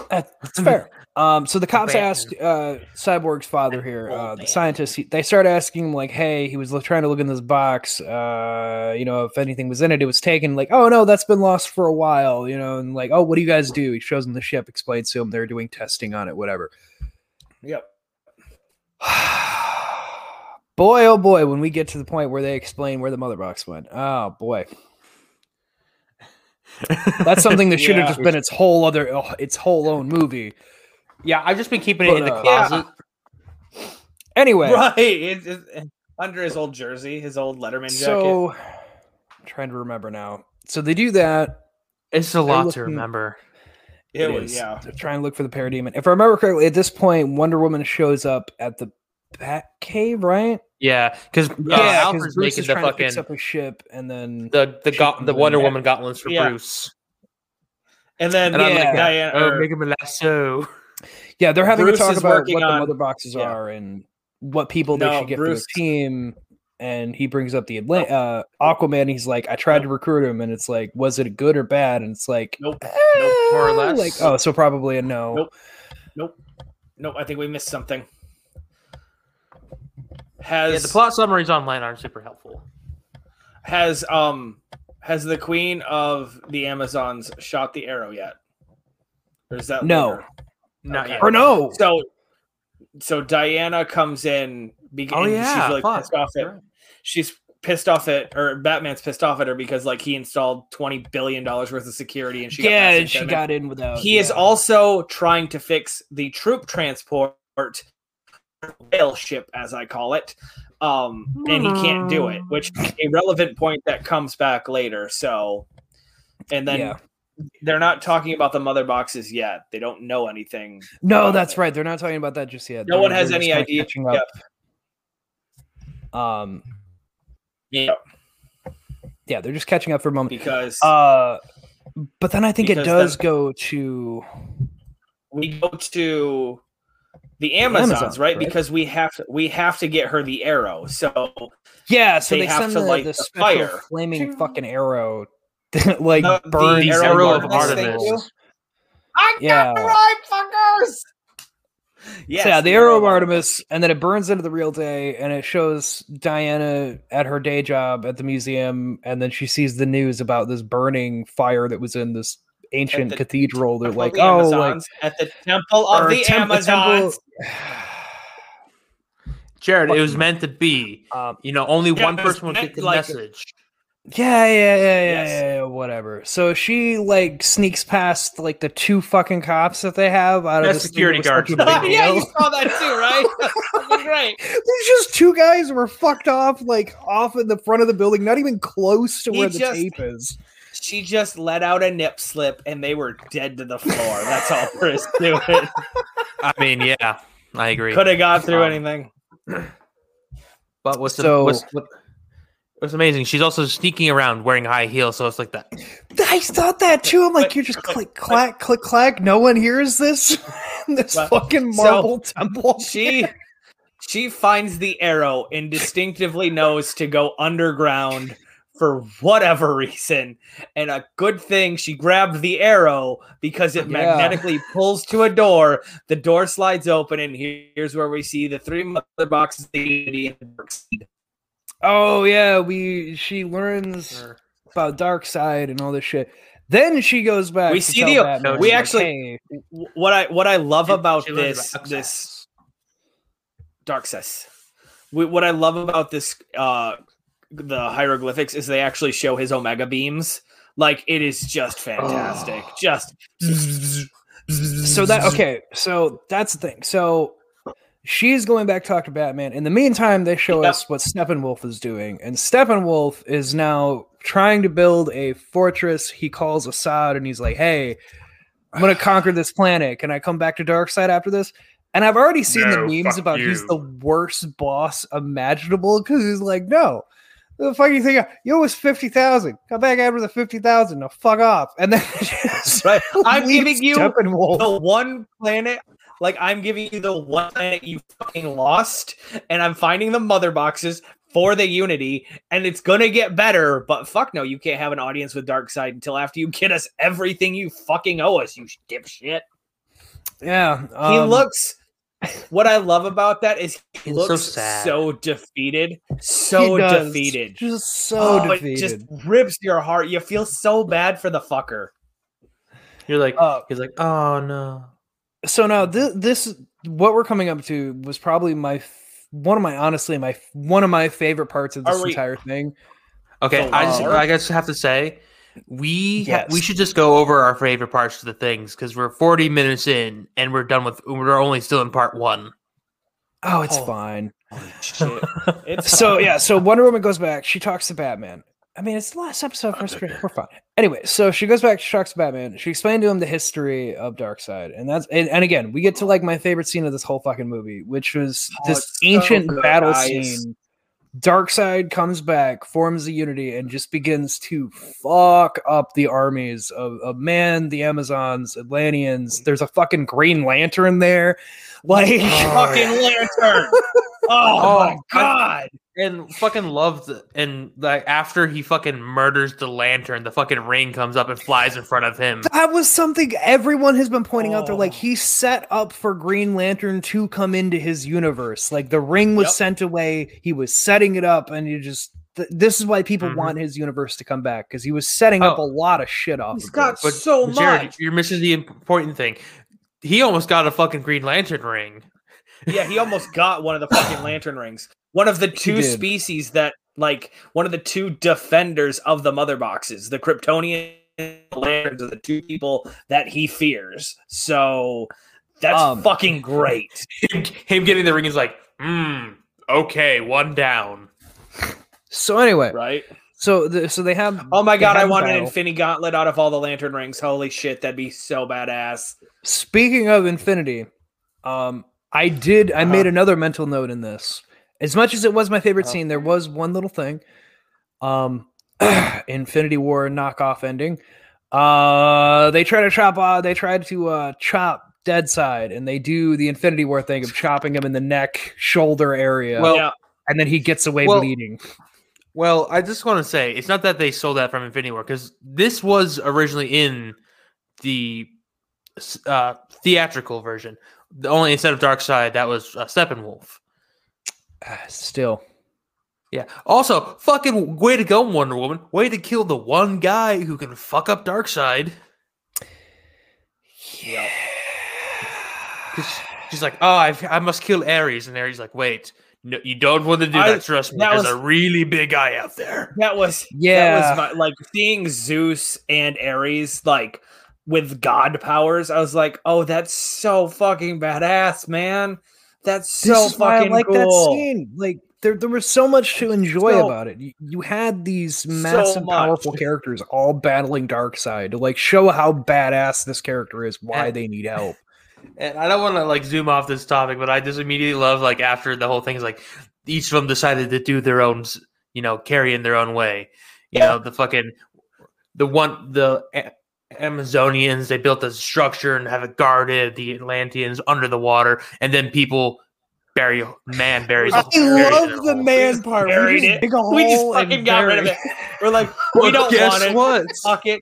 That's fair. Um, so the cops Batman. asked uh, Cyborg's father here, uh, the scientist. He, they start asking him, like, "Hey, he was look, trying to look in this box. Uh, you know, if anything was in it, it was taken. Like, oh no, that's been lost for a while. You know, and like, oh, what do you guys do?" He shows him the ship, explains to him they're doing testing on it, whatever. Yep. Boy, oh boy, when we get to the point where they explain where the Mother Box went. Oh boy. That's something that should yeah. have just been its whole other oh, its whole own movie. Yeah, I've just been keeping but, it in uh, the closet. Yeah. Anyway. Right. It's, it's under his old jersey, his old Letterman jacket. So I'm trying to remember now. So they do that. It's a lot to remember. It, it was yeah. To try and look for the Parademon. If I remember correctly, at this point, Wonder Woman shows up at the Batcave, right? Yeah, because uh, yeah, Alfred's making the fucking fix up a ship, and then the the, go- the Wonder Woman gauntlets for yeah. Bruce. And then and yeah, like, Diana, oh, or, make him a lasso. Yeah, they're having Bruce a talk about what on, the mother boxes yeah. are and what people no, they should get Bruce, for their team. And he brings up the Atlant- uh, Aquaman. He's like, I tried to recruit him, and it's like, was it good or bad? And it's like, nope, eh, nope more or less. Like, oh, so probably a no. Nope, nope, nope. I think we missed something. Has yeah, the plot summaries online aren't super helpful. Has um has the Queen of the Amazons shot the arrow yet? Or is that no, later? Not okay. yet? Or no? So so Diana comes in. Be- oh yeah, she's really Fuck. pissed off at. Right. She's pissed off at, or Batman's pissed off at her because like he installed twenty billion dollars worth of security, and she yeah, got she got it. in without. He yeah. is also trying to fix the troop transport rail ship, as I call it, um, mm. and he can't do it, which is a relevant point that comes back later. So, and then. Yeah. They're not talking about the mother boxes yet. They don't know anything. No, that's it. right. They're not talking about that just yet. No They're, one has any idea. Yep. Um. Yeah. Yeah, they're just catching up for a moment because. Uh, but then I think it does then, go to. We go to the Amazons, the Amazons right? right? Because we have to, we have to get her the arrow. So yeah, so they, they have send to the, light the, the fire, flaming fucking arrow. like uh, burns the arrow of Artemis. I got yeah. the right fuckers. Yes, so yeah, the arrow of Artemis, and then it burns into the real day, and it shows Diana at her day job at the museum, and then she sees the news about this burning fire that was in this ancient cathedral. They're like, oh, like, at the temple of the tem- Amazons. Jared, it was meant to be. Um, you know, only yeah, one person would get the like message. A- Yeah, yeah, yeah, yeah, yes. yeah, whatever. So she like sneaks past like the two fucking cops that they have out That's of the security guards. Yeah, you saw that too, right? Great. There's just two guys who are fucked off, like off in the front of the building, not even close to he where just, the tape is. She just let out a nip slip, and they were dead to the floor. That's all there is to it. I mean, yeah, I agree. Could have got through um, anything. But what's so? The, what's, what, It's amazing. She's also sneaking around wearing high heels, so it's like that. I thought that too. I'm like, you're just click, clack, click, clack. No one hears this. this well, fucking marble so temple. She she finds the arrow and distinctively knows to go underground for whatever reason. And a good thing she grabbed the arrow because it yeah. magnetically pulls to a door. The door slides open, and here's where we see the three mother boxes of the Unity and Darkseid. Oh yeah, we she learns sure. about Darkseid and all this shit. Then she goes back. We to see the Batman. we actually like, hey. what I what I love about this about this Darkseid. What I love about this uh, the hieroglyphics is they actually show his omega beams. Like it is just fantastic. Oh. Just so that okay. So that's the thing. So. She's going back to talk to Batman. In the meantime, they show yeah. us what Steppenwolf is doing. And Steppenwolf is now trying to build a fortress. He calls Assad and he's like, hey, I'm going to conquer this planet. Can I come back to Darkseid after this? And I've already seen no, the memes about you. He's the worst boss imaginable because he's like, no. The fuck you think? You owe us fifty thousand. Come back after the fifty thousand. Now fuck off. And then just right. I'm giving you the one planet. Like, I'm giving you the one planet you fucking lost, and I'm finding the mother boxes for the Unity, and it's gonna get better, but fuck no, you can't have an audience with Darkseid until after you get us everything you fucking owe us, you dipshit. Yeah. Um, he looks... What I love about that is he looks so, sad. so defeated. So defeated. Just so oh, defeated. It just rips your heart. You feel so bad for the fucker. You're like... Uh, he's like, oh, no. So now th- this what we're coming up to was probably my f- one of my honestly my f- one of my favorite parts of this we- entire thing. Okay, so, I just uh, I guess have to say we yes. ha- we should just go over our favorite parts of the things because we're forty minutes in and we're done with we're only still in part one. Oh, it's oh. fine. Holy shit. It's so fine. yeah, so Wonder Woman goes back. She talks to Batman. I mean, it's the last episode of first grade. We're fine. Anyway, so she goes back, she talks to Batman. She explained to him the history of Darkseid. And that's and, and again, we get to like my favorite scene of this whole fucking movie, which was oh, this ancient so battle eyes. scene Darkseid comes back, forms the Unity, and just begins to fuck up the armies of, of man, the Amazons, Atlanteans. There's a fucking Green Lantern there. Like, oh, fucking Lantern. oh, oh, my God. And fucking loved, and like after he fucking murders the Lantern, the fucking rain comes up and flies in front of him. That was something everyone has been pointing oh. out. They're like, he set up for Green Lantern to come into his universe. Like the ring was yep. sent away. He was setting it up, and you just th- this is why people mm-hmm. want his universe to come back, because he was setting oh. up a lot of shit off. He's got but so Jared, much. You're missing the important thing. He almost got a fucking Green Lantern ring. Yeah, he almost got one of the fucking Lantern rings. One of the two species that, like, one of the two defenders of the Mother Boxes, the Kryptonian Lanterns, are the two people that he fears. So that's um, fucking great. Him getting the ring is like, hmm, okay, one down. So anyway, right? So, the, so they have. Oh my God, I want battle. an Infinity Gauntlet out of all the Lantern rings. Holy shit, that'd be so badass. Speaking of Infinity, um, I did. I uh-huh. made another mental note in this. As much as it was my favorite scene, there was one little thing. Um, Infinity War knockoff ending. Uh, they try to chop. Uh, they tried to uh, chop Deadside, and they do the Infinity War thing of chopping him in the neck, shoulder area. Well, yeah. and then he gets away well, bleeding. Well, I just want to say it's not that they stole that from Infinity War, because this was originally in the uh, theatrical version. The only instead of Darkseid, that was uh, Steppenwolf. Still, yeah. Also, fucking way to go, Wonder Woman. Way to kill the one guy who can fuck up Darkseid. Yeah. She's like, oh, I've, I must kill Ares, and Ares like, wait, no, you don't want to do I, that. Trust me, that there's was, a really big guy out there. That was yeah. That was my, like seeing Zeus and Ares like with god powers. I was like, oh, that's so fucking badass, man. That's so this is why fucking I like cool. that scene. Like there, there was so much to enjoy so, about it. You, you had these massive, so powerful characters all battling Darkseid to like show how badass this character is, why and, they need help. And I don't want to like zoom off this topic, but I just immediately love like after the whole thing is like each of them decided to do their own, you know, carry in their own way. You yeah. know, the fucking the one the. Uh, Amazonians, they built a structure and have it guarded. The Atlanteans under the water, and then people bury man buries. I buries love the hole. man part. We just, we just, we just fucking got rid of it. We're like, well, we don't guess want it. What? Fuck it.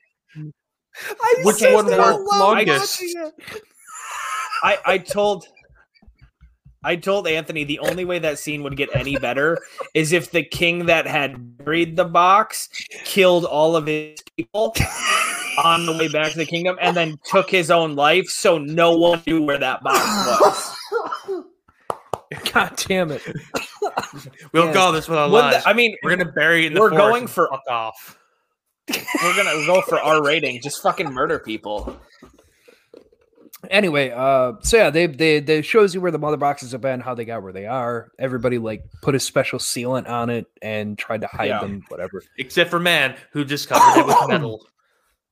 I Which one worked longest? I I told. I told Anthony the only way that scene would get any better is if the king that had buried the box killed all of his people on the way back to the kingdom and then took his own life so no one knew where that box was. God damn it. We'll yeah. call this with our lives. The, I mean, we're going to bury it in the We're forest going for fuck off. We're going to go for R rating. Just fucking murder people. Anyway, uh, so yeah, they they they shows you where the mother boxes have been, how they got where they are. Everybody like put a special sealant on it and tried to hide yeah. them, whatever. Except for man, who just covered it with metal.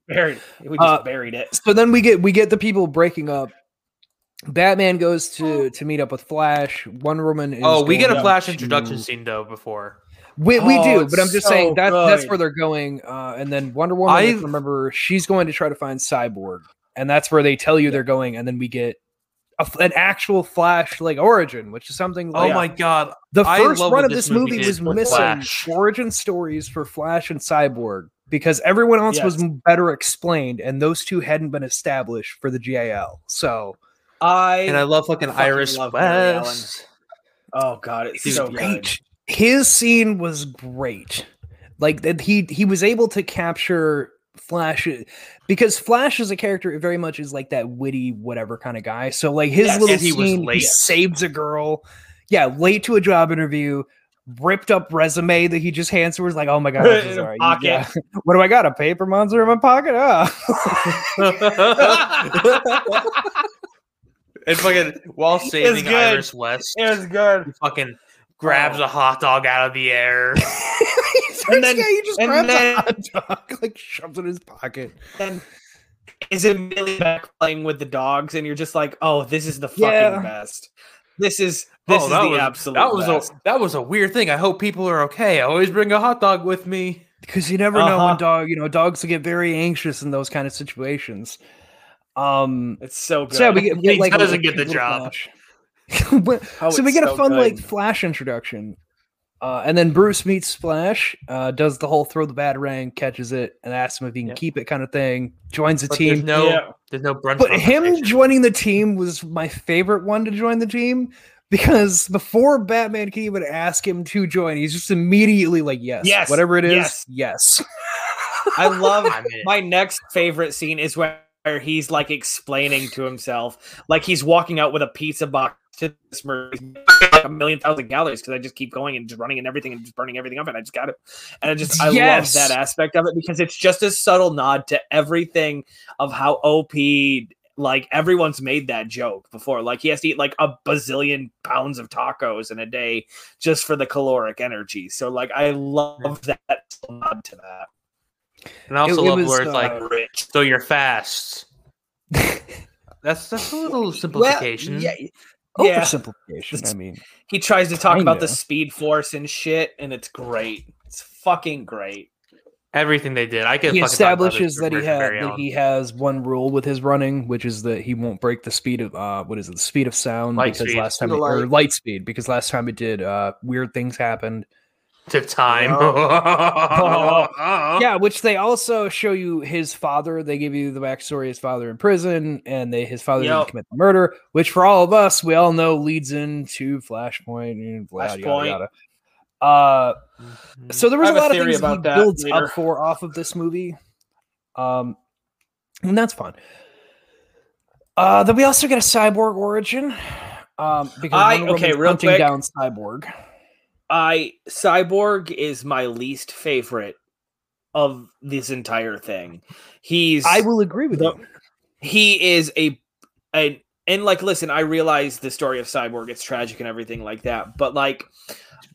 Buried, we just uh, buried it. So then we get we get the people breaking up. Batman goes to to meet up with Flash. Wonder Woman. Is oh, we get a Flash to... introduction scene though before. We we oh, do, but I'm just so saying that good. that's where they're going. Uh, and then Wonder Woman, I remember, she's going to try to find Cyborg. And that's where they tell you they're going, and then we get a, an actual Flash like origin, which is something. Like, oh my God! The first run of this movie, movie was missing Flash. origin stories for Flash and Cyborg because everyone else yes. was better explained, and those two hadn't been established for the G A L. So I and I love fucking, fucking Iris love West. Oh God, it's He's so great. Good. His scene was great. Like that, he he was able to capture Flash, because Flash is a character very much is like that witty whatever kind of guy. So like his yes, little he scene, was late. he saves a girl, yeah, late to a job interview, ripped up resume that he just hands to her. Is like, oh my God, I'm sorry. Got, what do I got? A paper monster in my pocket? Oh. And fucking while saving Iris West, it was good. He fucking grabs oh. a hot dog out of the air. And then, yeah, he just grabs then, a hot dog, like shoves it in his pocket. Then is it really back playing with the dogs, and you're just like, oh, this is the fucking yeah. best. This is this oh, is the was, absolute that was best. A, that was a weird thing. I hope people are okay. I always bring a hot dog with me because you never uh-huh. know when dog you know dogs will get very anxious in those kind of situations. Um, it's so good. So yeah, we get, we get, like, doesn't like, get the job. but, oh, so we get so a fun good. like Flash introduction. Uh, and then Bruce meets Flash, uh, does the whole throw the batarang, catches it, and asks him if he can yep. keep it kind of thing. Joins the but team. There's no, yeah. there's no brunch. But him joining the team was my favorite one to join the team because before Batman can even ask him to join, he's just immediately like, yes, yes whatever it is, yes. yes. I love my next favorite scene is where he's like explaining to himself, like he's walking out with a pizza box. To this merge like a million thousand calories because I just keep going and just running and everything and just burning everything up and I just got it and I just I yes. love that aspect of it because it's just a subtle nod to everything of how O P like everyone's made that joke before, like he has to eat like a bazillion pounds of tacos in a day just for the caloric energy, so like I love that nod to that. And I also it, love it was, words uh, like rich so you're fast. that's that's a little simplification. Well, yeah. Oversimplification. Yeah. I mean, he tries to talk kinda. about the speed force and shit, and it's great. It's fucking great. Everything they did, I can. He establishes that he has that he has one rule with his running, which is that he won't break the speed of uh, what is it, the speed of sound? Light because speed. last time, it, light. or light speed, because last time it did, uh, weird things happened. To time, oh. Oh. yeah. Which they also show you his father. They give you the backstory: his father in prison, and they his father yep. didn't commit the murder. Which, for all of us, we all know leads into Flashpoint and blah, Flashpoint. Yada, yada. Uh, so there was a lot a of things he builds later. up for off of this movie, um, and that's fun. Uh, then we also get a Cyborg origin, um, because I, Wonder okay, real hunting quick. down Cyborg. I Cyborg is my least favorite of this entire thing. He's I will agree with you. He is a an and like listen, I realize the story of Cyborg, it's tragic and everything like that, but like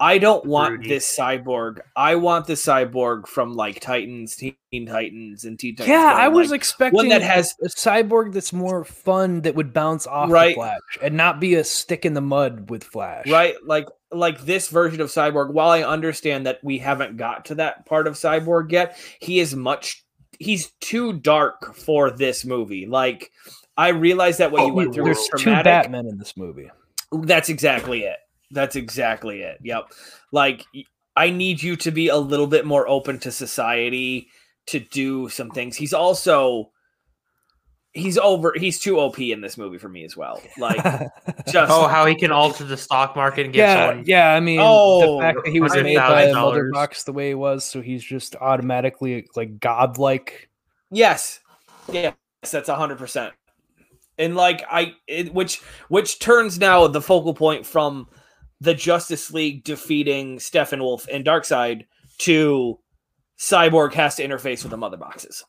I don't want Rudy. this Cyborg. I want the Cyborg from like Titans, Teen Titans, and Teen Titans. Yeah, I like, was expecting one that has a Cyborg that's more fun that would bounce off right? the Flash and not be a stick in the mud with Flash. Right, like like this version of Cyborg. While I understand that we haven't got to that part of Cyborg yet, he is much. He's too dark for this movie. Like I realize that what oh, you went through. There's was two Batmen in this movie. That's exactly it. That's exactly it. Yep. Like, I need you to be a little bit more open to society to do some things. He's also, he's over, he's too O P in this movie for me as well. Like, just. Oh, how he can alter the stock market and get yeah, someone. Yeah, I mean, oh, the fact that he was made by a Mother Box the way he was, so he's just automatically, like, godlike. Yes. Yes, that's one hundred percent. And, like, I, it, which, which turns now the focal point from the Justice League defeating Steppenwolf and Darkseid to Cyborg has to interface with the Mother Boxes.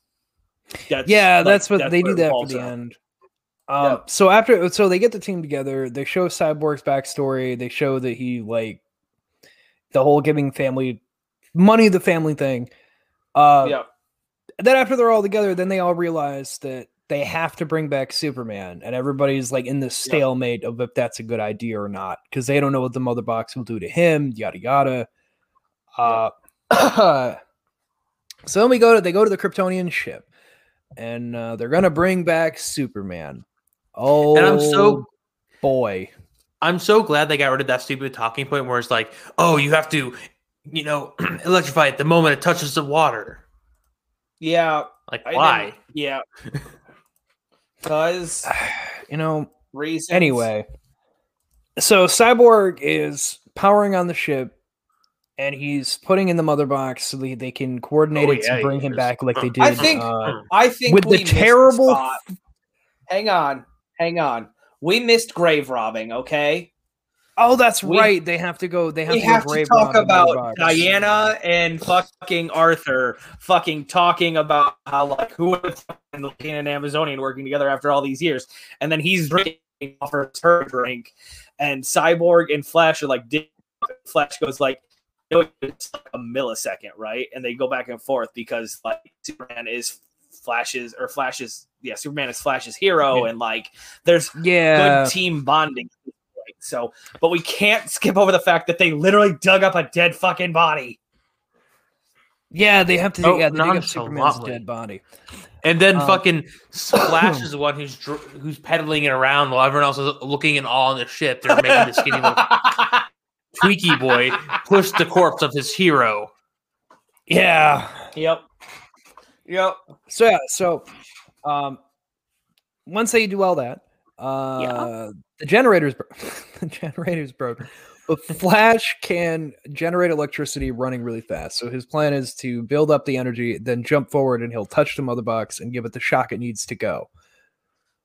That's, yeah, like, that's what that's they do that for the out. end. Um, yep. So after, so they get the team together. They show Cyborg's backstory. They show that he like the whole giving family money, the family thing. Uh, yeah. Then after they're all together, then they all realize that they have to bring back Superman, and everybody's like in this stalemate of if that's a good idea or not, because they don't know what the Mother Box will do to him, yada yada. Uh, so then we go to they go to the Kryptonian ship, and uh, they're gonna bring back Superman. Oh, and I'm so boy, I'm so glad they got rid of that stupid talking point where it's like, oh, you have to, you know, electrify it the moment it touches the water. Yeah, like why? Yeah. Because, you know, reasons. Anyway, so Cyborg is powering on the ship, and he's putting in the Mother Box so they, they can coordinate oh, it yeah, to bring him back like they did. I think, uh, I think with we the terrible. The hang on, hang on. We missed grave robbing. Okay. Oh, that's we, right. They have to go. They have we to, have grave to talk about Diana and fucking Arthur fucking talking about how, like, who would have been looking at an Amazonian working together after all these years. And then he's drinking, offers her drink. And Cyborg and Flash are like, Flash goes like, it's like a millisecond, right? And they go back and forth because, like, Superman is Flash's or Flash's, yeah, Superman is Flash's hero. Yeah. And, like, there's yeah. good team bonding. So, but we can't skip over the fact that they literally dug up a dead fucking body. Yeah, they have to oh, yeah, they dig up Superman's dead body. And then um, fucking Splash is the one who's dr- who's peddling it around while everyone else is looking in awe on the ship. They're making the skinny little tweaky boy push the corpse of his hero. Yeah. Yep. Yep. So yeah, so um, once they do all that, uh, yeah. the generator's bro- the generator's broken. But Flash can generate electricity running really fast. So his plan is to build up the energy, then jump forward, and he'll touch the Mother Box and give it the shock it needs to go.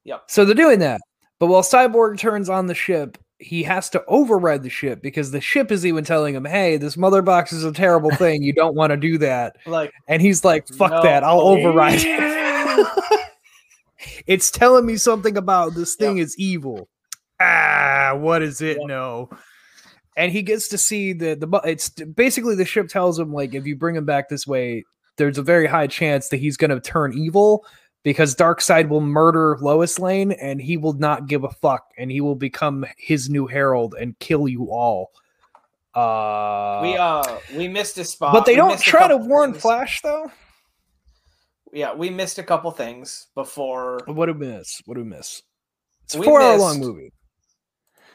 Yep. So they're doing that. But while Cyborg turns on the ship, he has to override the ship because the ship is even telling him, hey, this Mother Box is a terrible thing. You don't want to do that. Like, and he's like, fuck no, that. I'll please. override it. It's telling me something about this thing yep. is evil. Ah, what is it? Yep. No. And he gets to see the, the, it's basically the ship tells him, like, if you bring him back this way, there's a very high chance that he's going to turn evil because Darkseid will murder Lois Lane and he will not give a fuck and he will become his new herald and kill you all. Uh, we, uh, we missed a spot. But they we don't try to warn things. Flash, though. Yeah, we missed a couple things before. What did we miss? What did we miss? It's a four hour long movie.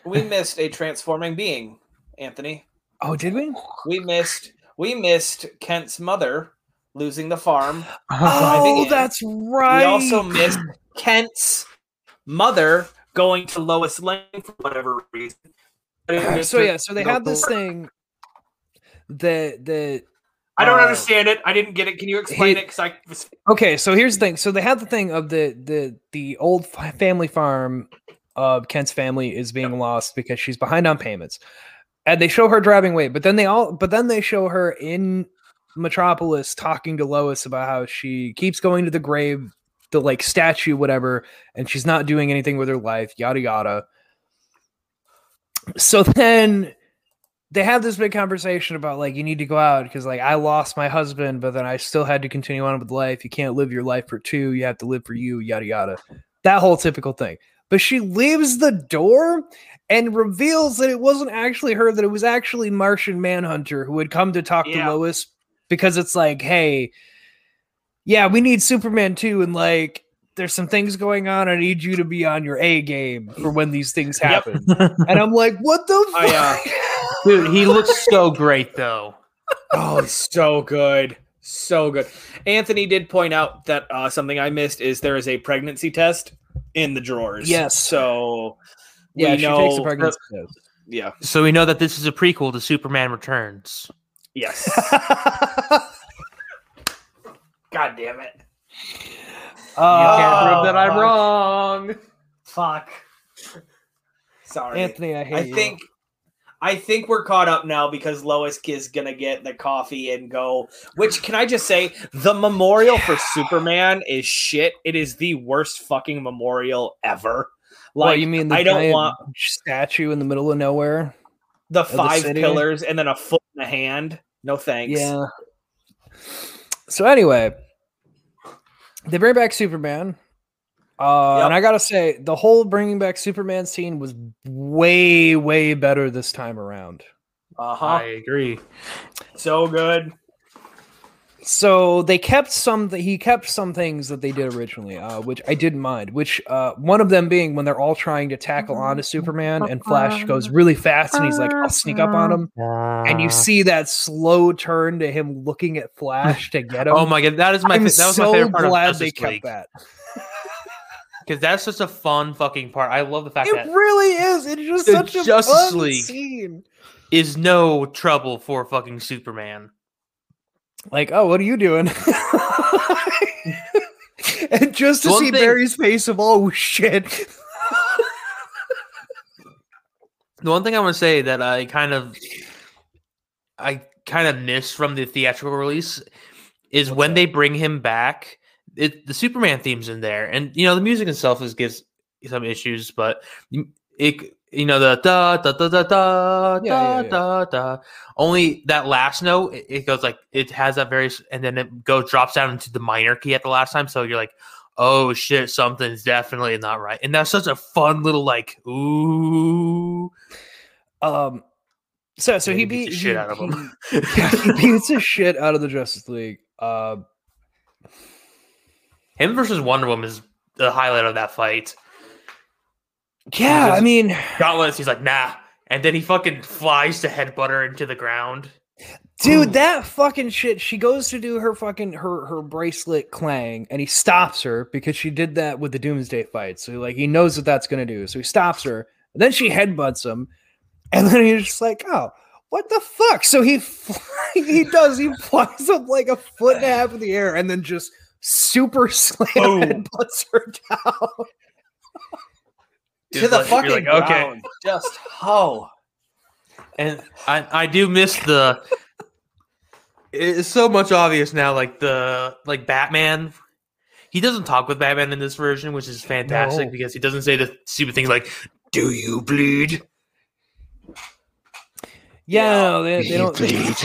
We missed a transforming being. Anthony. Oh, did we? We missed we missed Kent's mother losing the farm. Oh, that's right. We also missed Kent's mother going to Lois Lane for whatever reason. So yeah, so they had this thing that the I don't uh, understand it. I didn't get it. Can you explain it? it? Cause I was... Okay, so here's the thing. So they had the thing of the the the old family farm of Kent's family is being yep. lost because she's behind on payments. And they show her driving away, but then they all, but then they show her in Metropolis talking to Lois about how she keeps going to the grave, the like statue, whatever, and she's not doing anything with her life, yada yada. So then they have this big conversation about like you need to go out because like I lost my husband, but then I still had to continue on with life. You can't live your life for two; you have to live for you, yada yada. That whole typical thing. But she leaves the door and reveals that it wasn't actually her, that it was actually Martian Manhunter who had come to talk yeah. to Lois because it's like, hey, yeah, we need Superman too. And like, there's some things going on. I need you to be on your A game for when these things happen. Yep. And I'm like, what the fuck? Oh, yeah. Dude, he looks so great though. Oh, so good. So good. Anthony did point out that uh, something I missed is there is a pregnancy test in the drawers. Yes. So yeah, she know, takes a pregnancy uh, test. Yeah. So we know that this is a prequel to Superman Returns. Yes. God damn it. Uh, you can't prove that I'm fuck. wrong. Fuck. Sorry. Anthony, I hate I you. think I think we're caught up now because Lois is going to get the coffee and go, which can I just say, the memorial for Superman is shit. It is the worst fucking memorial ever. Like, well, you mean the I don't want statue in the middle of nowhere? The five the pillars and then a foot in the hand. No thanks. Yeah. So anyway, they bring back Superman. Uh, yep. And I gotta say, the whole bringing back Superman scene was way, way better this time around. Uh-huh. I agree. So good. So they kept some. Th- he kept some things that they did originally, uh, which I didn't mind. Which uh, one of them being when they're all trying to tackle onto Superman, and Flash goes really fast, and he's like, "I'll sneak up on him," and you see that slow turn to him looking at Flash to get him. Oh my god, that is my. I'm fa- that was so my favorite part glad of they kept League. That. Because that's just a fun fucking part. I love the fact it that it really is. It's just the such a Justice fun League scene. Is no trouble for fucking Superman. Like, oh, what are you doing? And just to One see thing, Barry's face of oh shit. The one thing I want to say that I kind of, I kind of miss from the theatrical release is okay. when they bring him back. It, the Superman theme's in there, and you know the music itself is gives some issues, but it you know the da da da da da yeah, da, yeah, yeah. da da only that last note it, it goes like it has that very and then it goes drops down into the minor key at the last time, so you're like oh shit, something's definitely not right. And that's such a fun little like, ooh. Um, so so he, he beats the shit he, out of him. He, yeah, he beats the shit out of the Justice League. Uh, him versus Wonder Woman is the highlight of that fight. Yeah, I mean, gauntlets. He's like, nah, and then he fucking flies to headbutt her into the ground. Dude, ooh, that fucking shit. She goes to do her fucking her her bracelet clang, and he stops her because she did that with the Doomsday fight. So like, he knows what that's gonna do. So he stops her, and then she headbutts him, and then he's just like, oh, what the fuck? So he he does. He flies up like a foot and a half in the air, and then just super slam headbutts her down. To the like, fucking like, okay. ground. Just how. And I, I do miss the. It's so much obvious now. Like the like Batman, he doesn't talk with Batman in this version, which is fantastic no. because he doesn't say the stupid things like "Do you bleed?" Yeah, no, they, they don't bleed.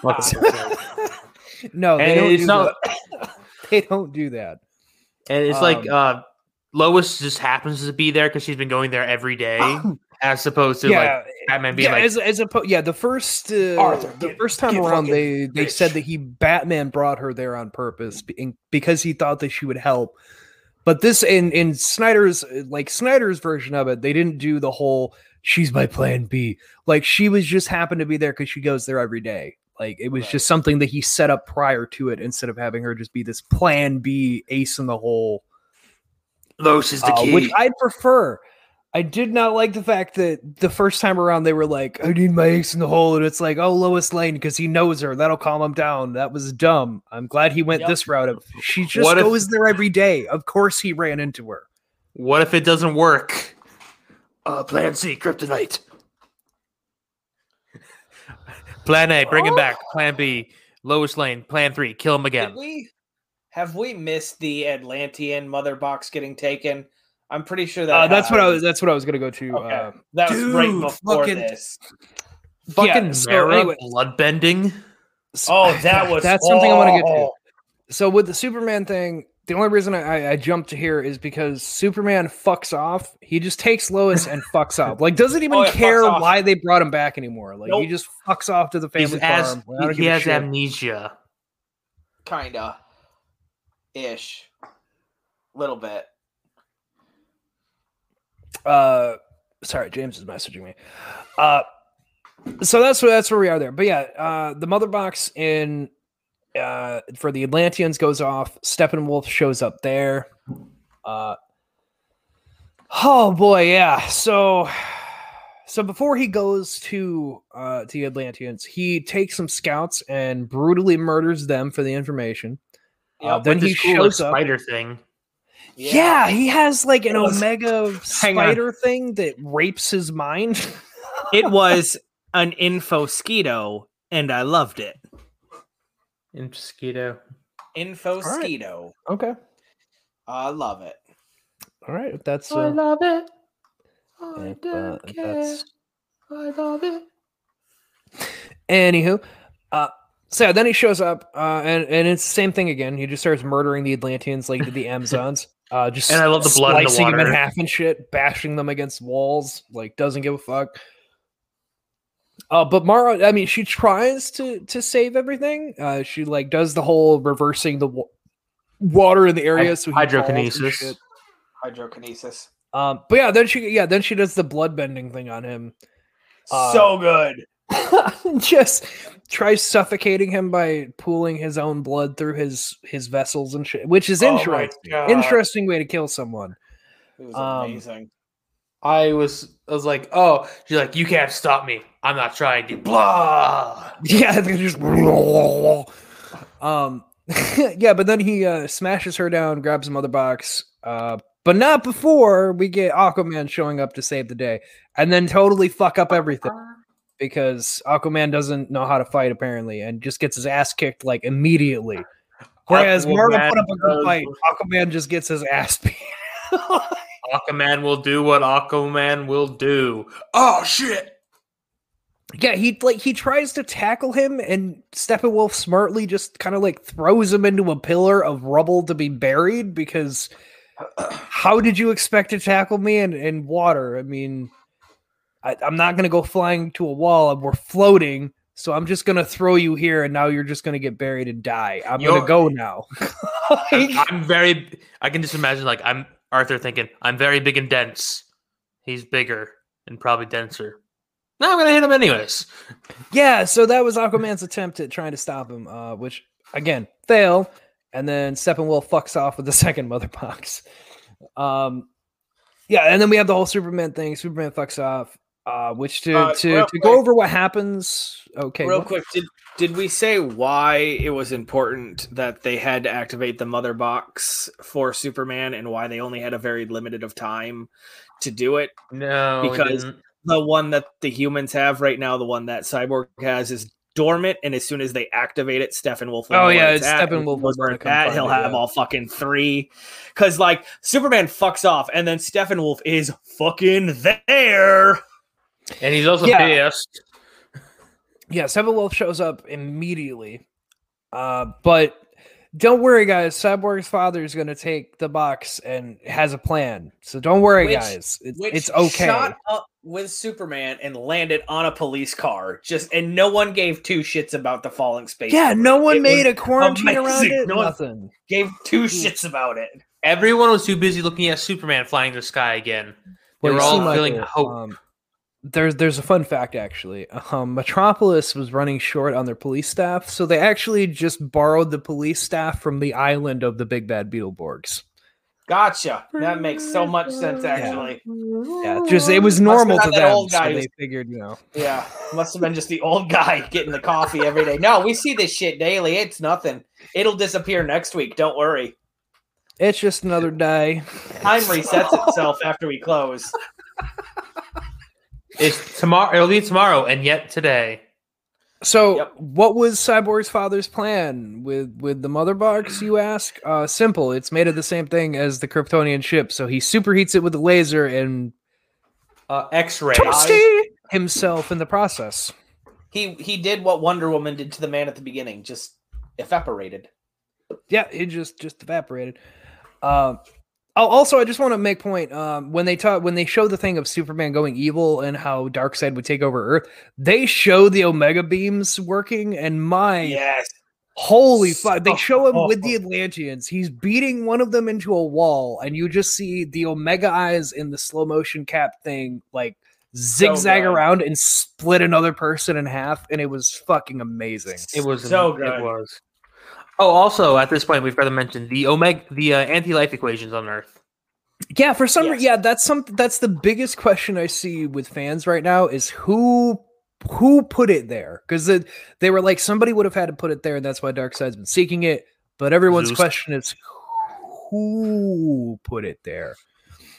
What's up? No, they don't, it's do not, they don't do that. And it's um, like uh, Lois just happens to be there because she's been going there every day, um, as opposed to yeah, like Batman being yeah, like, as, as opposed, yeah. The first, uh, Arthur, the get, first time around, they bitch. they said that he Batman brought her there on purpose because he thought that she would help. But this in in Snyder's like Snyder's version of it, they didn't do the whole she's my plan B. Like she was just happened to be there because she goes there every day. Like it was right. just something that he set up prior to it instead of having her just be this plan B ace in the hole. Los is the uh, key. Which I prefer. I did not like the fact that the first time around they were like, I need my ace in the hole. And it's like, oh, Lois Lane, because he knows her. That'll calm him down. That was dumb. I'm glad he went yep. this route. Of She just what goes if, there every day. Of course he ran into her. What if it doesn't work? Uh, plan C, kryptonite. Plan A, bring him oh. back. Plan B, Lois Lane. Plan three, kill him again. Did we, have we missed the Atlantean Mother Box getting taken? I'm pretty sure that. Uh, that's what I was. That's what I was going to go to. Okay. Uh, that was dude, right before fucking, this. Fucking yeah, so anyway, bloodbending. Oh, that was. That's oh. something I want to get to. So with the Superman thing, the only reason I, I, I jumped to here is because Superman fucks off. He just takes Lois and fucks off. Like, doesn't even oh, yeah, care why they brought him back anymore. Like, nope. he just fucks off to the family asked, farm. He, he has amnesia. Kinda. Ish. Little bit. Uh, sorry, James is messaging me. Uh, so that's where, that's where we are there. But yeah, uh, the Mother Box in... Uh, for the Atlanteans goes off. Steppenwolf shows up there. Uh, oh boy, yeah. So, so before he goes to uh, to the Atlanteans, he takes some scouts and brutally murders them for the information. Yeah, uh, then he shows up. Spider thing. Yeah. yeah, he has like an Omega spider thing that rapes his mind. It was an infoskeeto, and I loved it. Infoskeeto. Infoskeeto. Right. Okay. I uh, love it. All right. That's. Uh, I love it. I if, don't uh, care. I love it. Anywho. Uh, so yeah, then he shows up uh, and, and it's the same thing again. He just starts murdering the Atlanteans like the Amazons. Uh, just and I love the blood in the water. Slicing them in half and shit, bashing them against walls. Like, doesn't give a fuck. Uh, but Mara, I mean, she tries to to save everything. Uh, she like does the whole reversing the wa- water in the area. So hydrokinesis, hydrokinesis. Um, but yeah, then she yeah then she does the bloodbending thing on him. Uh, so good. Just tries suffocating him by pooling his own blood through his his vessels and shit, which is oh interesting. Interesting way to kill someone. It was um, amazing. I was I was like, oh, she's like, you can't stop me. I'm not trying to blah. Yeah, they just blah. Um yeah, but then he uh, smashes her down, grabs the Mother Box, uh, but not before we get Aquaman showing up to save the day and then totally fuck up everything because Aquaman doesn't know how to fight apparently and just gets his ass kicked like immediately. Whereas Marvel put up a good fight, Aquaman just gets his ass beat. Aquaman will do what Aquaman will do. Oh shit. Yeah, he like he tries to tackle him, and Steppenwolf smartly just kind of like throws him into a pillar of rubble to be buried, because how did you expect to tackle me in, in water? I mean, I, I'm not going to go flying to a wall. We're floating, so I'm just going to throw you here, and now you're just going to get buried and die. I'm going to go now. I, I'm very... I can just imagine, like, I'm Arthur thinking, I'm very big and dense. He's bigger and probably denser. No, I'm going to hit him anyways. Yeah, so that was Aquaman's attempt at trying to stop him, uh, which, again, fail. And then Steppenwolf fucks off with the second Mother Box. Um, yeah, and then we have the whole Superman thing. Superman fucks off, uh, which to, uh, to, to go over what happens. Okay, real quick, did, did we say why it was important that they had to activate the Mother Box for Superman and why they only had a very limited of time to do it? No, because... the one that the humans have right now, the one that Cyborg has, is dormant, and as soon as they activate it, Steppenwolf will... Oh, yeah, it's Steppenwolf will that. He'll have yeah. all fucking three. Because, like, Superman fucks off, and then Steppenwolf is fucking there! And he's also yeah. pissed. Yeah, Steppenwolf shows up immediately. Uh, but don't worry, guys. Cyborg's father is going to take the box and has a plan. So don't worry, which, guys. It, which it's okay. Shot up with Superman and landed on a police car, just and no one gave two shits about the falling space. Yeah, no one it made a quarantine amazing. around it. No Nothing one gave two shits about it. Everyone was too busy looking at Superman flying to the sky again. They well, were all like feeling it. hope. Um, there's there's a fun fact actually. Um, Metropolis was running short on their police staff, so they actually just borrowed the police staff from the island of the Big Bad Beetleborgs. Gotcha. That makes so much sense, actually. Yeah, yeah just it was normal to them, old guy so they figured, you know. Yeah, must have been just the old guy getting the coffee every day. No, we see this shit daily. It's nothing. It'll disappear next week. Don't worry. It's just another day. Time resets itself after we close. It's tomorrow. It'll be tomorrow, and yet today. So, yep. What was Cyborg's father's plan with, with the Mother Box, you ask? Uh, simple. It's made of the same thing as the Kryptonian ship, so he superheats it with a laser and uh, X-ray himself in the process. He he did what Wonder Woman did to the man at the beginning, just evaporated. Yeah, it just just evaporated. Uh, oh, also, I just want to make point um, when they talk when they show the thing of Superman going evil and how Darkseid would take over Earth. They show the Omega beams working, and my yes, holy so, fuck! They show him oh, with the Atlanteans. He's beating one of them into a wall, and you just see the Omega eyes in the slow motion cap thing like zigzag so around and split another person in half, and it was fucking amazing. It was so good. It was. Oh, also at this point, we've got to mention the omega, the uh, anti-life equations on Earth. Yeah, for some yes. reason, yeah, that's some that's the biggest question I see with fans right now is who who put it there, because the, they were like somebody would have had to put it there, and that's why Darkseid's been seeking it. But everyone's Zeus. question is who put it there?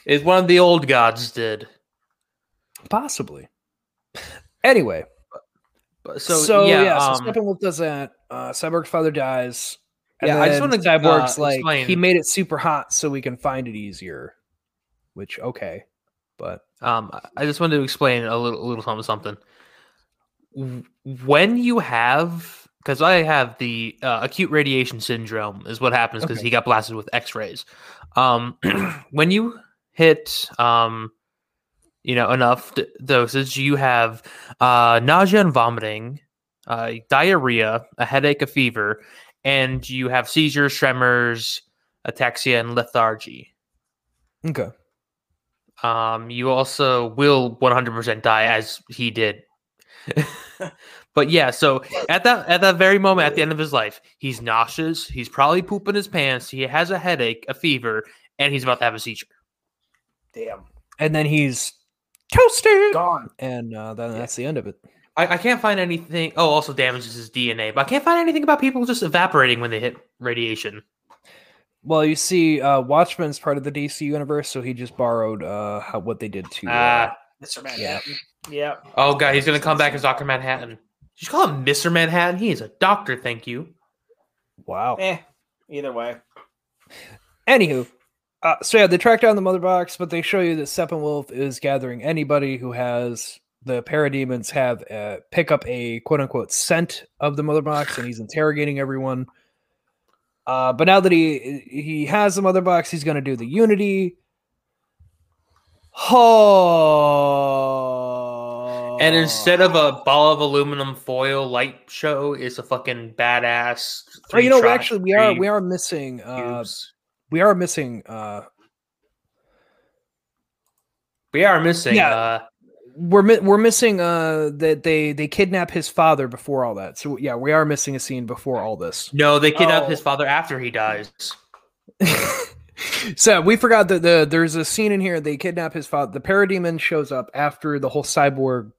Is one of the old gods did possibly? Anyway. So, so yeah, yeah um, so Steppenwolf does that. Uh, Cyborg's father dies. And yeah, I just want to Cyborg's uh, like explain. He made it super hot so we can find it easier. Which okay, but um, I just wanted to explain a little, a little something, something. When you have, because I have the uh, acute radiation syndrome, is what happens because okay. he got blasted with X-rays. Um, when you hit um. you know, enough d- doses, you have uh, nausea and vomiting, uh, diarrhea, a headache, a fever, and you have seizures, tremors, ataxia, and lethargy. Okay. Um, you also will one hundred percent die, as he did. But yeah, so at that at that very moment, at the end of his life, he's nauseous, he's probably pooping his pants, he has a headache, a fever, and he's about to have a seizure. Damn. And then he's... toasted gone, and uh, then yeah. that's the end of it. I, I can't find anything. Oh, also damages his D N A, but I can't find anything about people just evaporating when they hit radiation. Well, you see, uh, Watchmen's part of the D C universe, so he just borrowed uh, how, what they did to uh, uh, Mister Manhattan. Yeah. yeah. Oh god, he's gonna come back as Doctor Manhattan. Just call him Mister Manhattan. He is a doctor, thank you. Wow. Eh. Either way. Anywho. Uh, so yeah, they track down the Mother Box, but they show you that Steppenwolf is gathering anybody who has the Parademons have uh, pick up a quote unquote scent of the Mother Box, and he's interrogating everyone. Uh, but now that he he has the Mother Box, he's going to do the Unity. Oh. And instead of a ball of aluminum foil light show, is a fucking badass. Oh, you know, actually, we are we are missing. Uh, we are missing. Uh, we are missing. Yeah. Uh, We're mi- we're missing uh that they, they kidnap his father before all that. So yeah, we are missing a scene before all this. No, they kidnap oh. his father after he dies. So we forgot that the there's a scene in here. They kidnap his father. The Parademon shows up after the whole cyborg.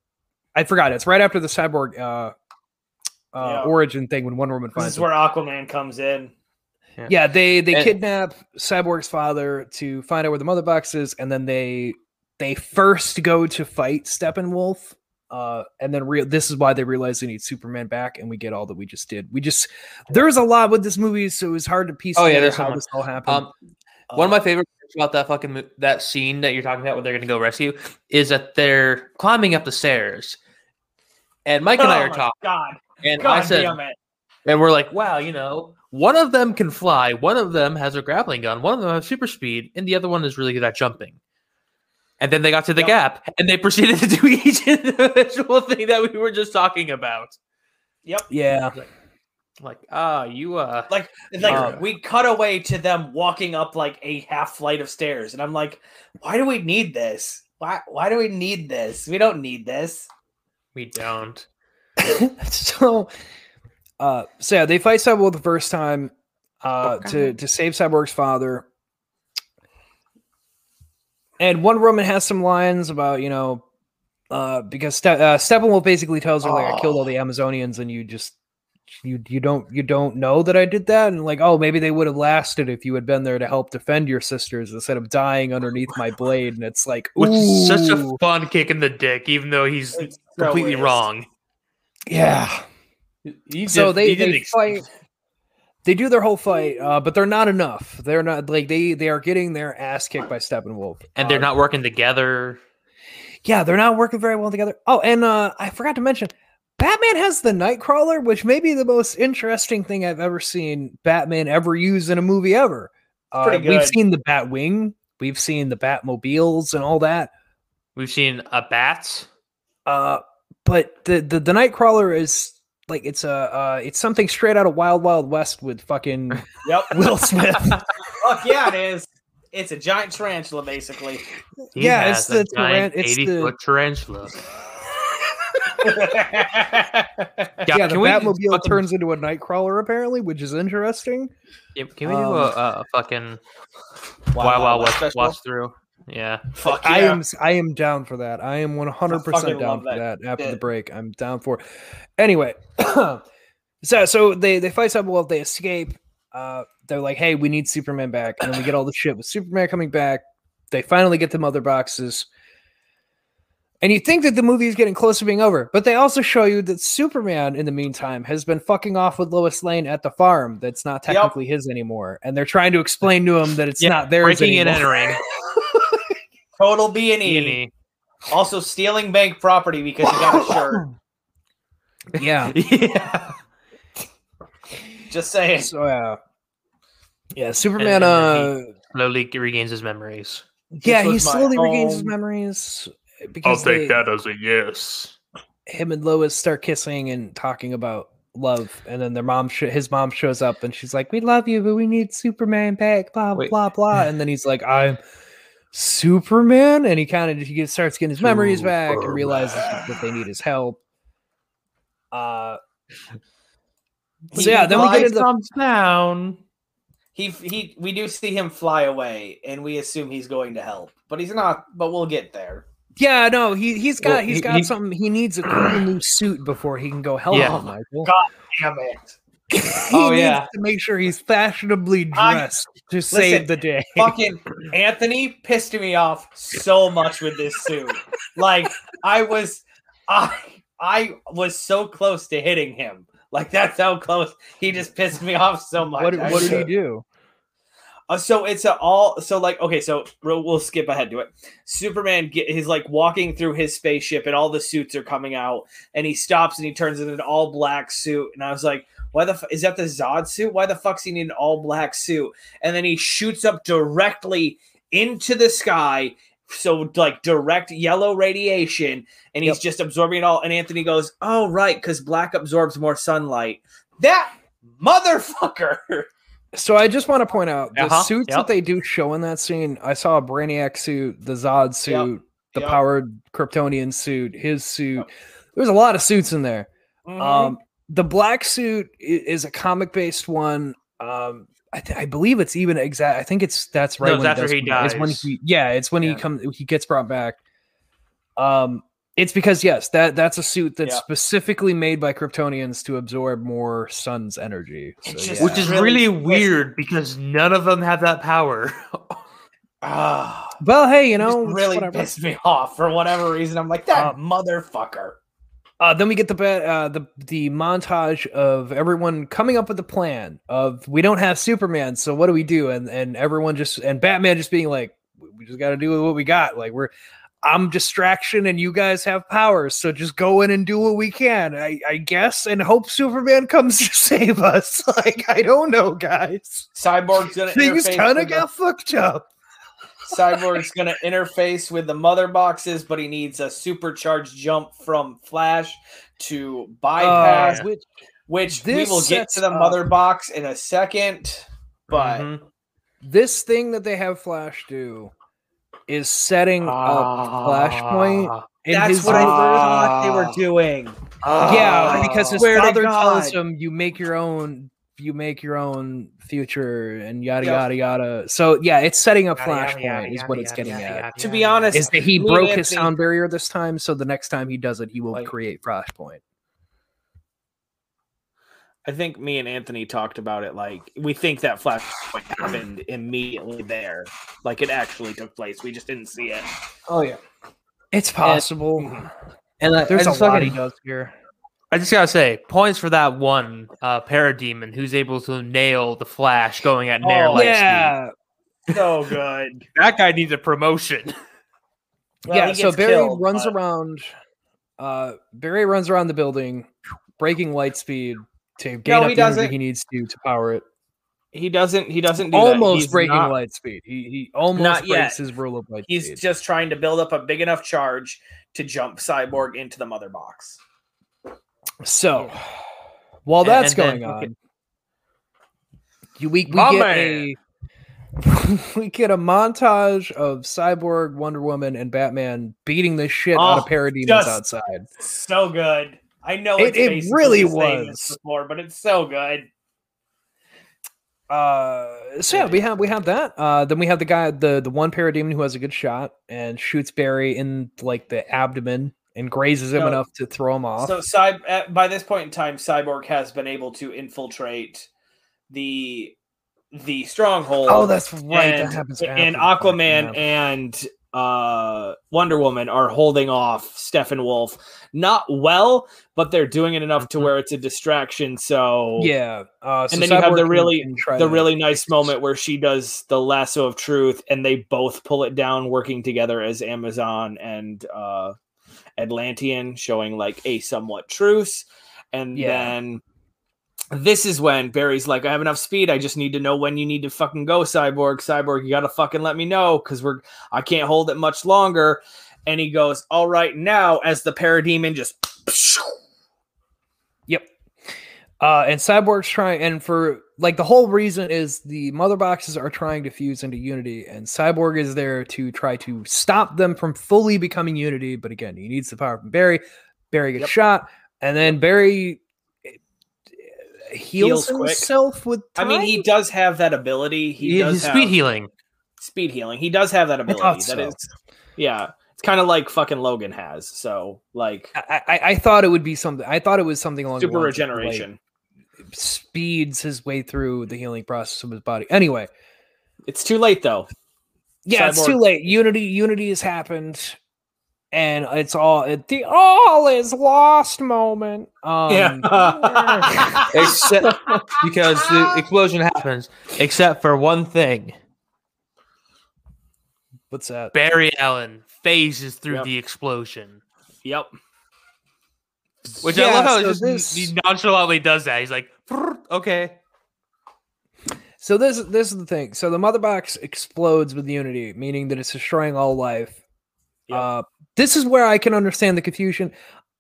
I forgot. It's right after the cyborg uh, uh yeah. origin thing when Wonder Woman finds. This is him. Where Aquaman comes in. Yeah, yeah they they and- kidnap Cyborg's father to find out where the Mother Box is, and then they. They first go to fight Steppenwolf, uh, and then re- this is why they realize they need Superman back, and we get all that we just did. We just there's a lot with this movie, so it was hard to piece oh, together yeah, how someone. This all happened. Um, uh, one of my favorite things about that fucking mo- that scene that you're talking about, where they're going to go rescue, is that they're climbing up the stairs, and Mike and oh I are talking. God, and God I said, damn it. And we're like, wow, you know, one of them can fly, one of them has a grappling gun, one of them has super speed, and the other one is really good at jumping. And then they got to the yep. gap, and they proceeded to do each individual thing that we were just talking about. Yep. Yeah. Like, ah, like, oh, you, uh... Like, like uh, we cut away to them walking up, like, a half flight of stairs. And I'm like, why do we need this? Why Why do we need this? We don't need this. We don't. so, uh, so, yeah, they fight Cyborg the first time uh, okay. to, to save Cyborg's father. And Wonder Woman has some lines about, you know, uh, because Ste- uh, Steppenwolf basically tells her, like, oh. I killed all the Amazonians, and you just, you you don't you don't know that I did that? And, like, oh, maybe they would have lasted if you had been there to help defend your sisters instead of dying underneath my blade. And it's like, ooh. Which is such a fun kick in the dick, even though he's it's completely wrong. Yeah. He so did, they, he they did fight. Ex- They do their whole fight, uh, but they're not enough. They're not like they, they are getting their ass kicked by Steppenwolf, and they're uh, not working together. Yeah, they're not working very well together. Oh, and uh, I forgot to mention, Batman has the Nightcrawler, which may be the most interesting thing I've ever seen Batman ever use in a movie ever. Uh, Pretty good. We've seen the Batwing, we've seen the Batmobiles, and all that. We've seen a bat, uh, but the the, the Nightcrawler is. Like it's a uh, it's something straight out of Wild Wild West with fucking yep. Will Smith. Fuck yeah, it is. It's a giant tarantula, basically. He yeah, has it's the a giant taran- eighty foot the... tarantula. yeah, yeah, the Batmobile fucking... turns into a Nightcrawler apparently, which is interesting. Yeah, can we um, do a, a fucking Wild Wild, Wild West special? Watch through? Yeah, fuck yeah. I am. I am down for that. I am one hundred percent down for that. that. After yeah. the break, I'm down for it. Anyway, so so they they fight Cyborg. They escape. Uh, they're like, hey, we need Superman back, and then we get all the shit with Superman coming back. They finally get the Mother Boxes, and you think that the movie is getting close to being over, but they also show you that Superman, in the meantime, has been fucking off with Lois Lane at the farm. That's not technically yep. his anymore, and they're trying to explain to him that it's yeah, not theirs breaking anymore. Breaking and entering. Total B and E. B and E. Also stealing bank property because he got a shirt. Yeah. yeah. Just saying. So, uh, yeah, Superman... And, and uh, slowly regains his memories. Yeah, he slowly regains home. his memories. Because I'll take they, that as a yes. Him and Lois start kissing and talking about love, and then their mom, sh- his mom shows up, and she's like, we love you, but we need Superman back, blah, Wait. blah, blah. And then he's like, I'm... Superman, and he kind of he starts getting his memories Superman. back and realizes that they need his help. Uh, so yeah, then we get into the down. He he, we do see him fly away, and we assume he's going to help, but he's not. But we'll get there. Yeah, no, he he's got well, he's he, got he, something. He needs a cool new suit before he can go help. Yeah. Michael. God damn it. he oh, needs yeah. to make sure he's fashionably dressed I, to listen, save the day. Fucking Anthony pissed me off so much with this suit. Like I was, I I was so close to hitting him. Like that's how close. He just pissed me off so much. What, what did he do? Uh, so it's a all so like okay so we'll, we'll skip ahead to it. Superman get, he's like walking through his spaceship and all the suits are coming out and he stops and he turns into an all black suit and I was like, why the f- is that the Zod suit? Why the fuck's he need an all black suit? And then he shoots up directly into the sky, so like direct yellow radiation, and he's yep. just absorbing it all. And Anthony goes, "Oh right, because black absorbs more sunlight." That motherfucker. So I just want to point out the uh-huh. suits yep. that they do show in that scene. I saw a Brainiac suit, the Zod suit, yep. the yep. powered Kryptonian suit, his suit. Yep. There's a lot of suits in there. Mm-hmm. Um, the black suit is a comic-based one. Um, I, th- I believe it's even exact. I think it's that's right. No, when after he dies. It's when he, yeah, it's when yeah. he comes. He gets brought back. Um, it's because yes, that that's a suit that's yeah. specifically made by Kryptonians to absorb more sun's energy, so, just, yeah. which is really weird because none of them have that power. uh, well, hey, you know, really whatever. Pissed me off for whatever reason. I'm like that uh, motherfucker. Uh, then we get the, uh, the the montage of everyone coming up with the plan of we don't have Superman, so what do we do? And and everyone just and Batman just being like, we just got to do what we got. Like we're, I'm distraction, and you guys have powers, so just go in and do what we can, I, I guess, and hope Superman comes to save us. Like I don't know, guys. Cyborg's gonna things kind of got the- fucked up. Cyborg's going to interface with the mother boxes, but he needs a supercharged jump from Flash to bypass, uh, which, which we will get to the up. mother box in a second. But mm-hmm. this thing that they have Flash do is setting uh, up Flashpoint. That's what I thought they were doing. Uh, yeah, because his father tells him, you make your own... you make your own future and yada yada yada. So yeah, it's setting up Flashpoint is what it's getting at. To be honest, is that he broke his sound barrier this time, so the next time he does it, he will create Flashpoint. I think me and Anthony talked about it. Like we think that Flashpoint happened immediately there, like it actually took place. We just didn't see it. Oh yeah, it's possible. And, and uh, there's a lot he does here. I just gotta say, points for that one uh, Parademon who's able to nail the Flash going at Nair. Oh, yeah, speed. So good. That guy needs a promotion. Well, yeah. So Barry killed, runs but... around. Uh, Barry runs around the building, breaking light speed to gain no, up the energy he needs to to power it. He doesn't. He doesn't do almost that. He's breaking not, light speed. He he almost not breaks yet. his rule of light He's speed. He's just trying to build up a big enough charge to jump Cyborg into the mother box. So, while that's and, and going then, on, you, we, we get a we get a montage of Cyborg, Wonder Woman, and Batman beating the shit oh, out of Parademons outside. So good, I know it's it, it really was before, but it's so good. Uh, so yeah, we have we have that. Uh, then we have the guy, the the one Parademon who has a good shot and shoots Barry in like the abdomen. And grazes him so, enough to throw him off. So Cy- at, by this point in time, Cyborg has been able to infiltrate the the stronghold. Oh, that's right. And, that happens. And Aquaman and uh, Wonder Woman are holding off Steppenwolf. Not well, but they're doing it enough to where it's a distraction. So yeah, uh, so and then Cyborg you have the really the really nice moment where she does the lasso of truth, and they both pull it down, working together as Amazon and. Uh, Atlantean, showing like a somewhat truce, and yeah. then this is when Barry's like, I have enough speed, I just need to know when you need to fucking go. Cyborg Cyborg, you gotta fucking let me know, because we're I can't hold it much longer. And he goes, all right now, as the Parademon just yep uh and Cyborg's trying, and for like the whole reason is the mother boxes are trying to fuse into Unity, and Cyborg is there to try to stop them from fully becoming Unity. But again, he needs the power from Barry. Barry gets yep. shot, and then Barry heals, heals himself quick. with time. I mean, he does have that ability. He, he does speed have healing. Speed healing. He does have that ability. So. That is, yeah. It's kind of like fucking Logan has. So like, I, I, I thought it would be something. I thought it was something along super the lines regeneration. Like, speeds his way through the healing process of his body. Anyway, it's too late though. Yeah, Cyborg. It's too late. Unity, Unity has happened, And it's all the all is lost moment. Um, yeah. Except because the explosion happens, except for one thing. What's that? Barry Allen phases through yep. the explosion. Yep. Which yeah, I love how so just, this... he nonchalantly does that. He's like, okay. So this this is the thing. So the mother box explodes with Unity, meaning that it's destroying all life. Yep. Uh, this is where I can understand the confusion.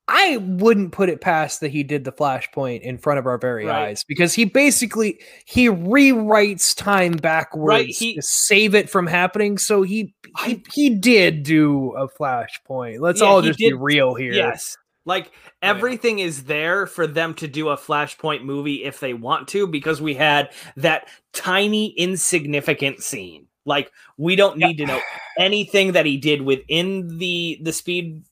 I wouldn't put it past that he did the Flashpoint in front of our very right. eyes, because he basically he rewrites time backwards right, he, to save it from happening. So he he, he did do a Flashpoint. Let's yeah, all just did, be real here. Yes, like everything yeah. is there for them to do a Flashpoint movie if they want to, because we had that tiny insignificant scene. Like, we don't need yeah. to know anything that he did within the the speed.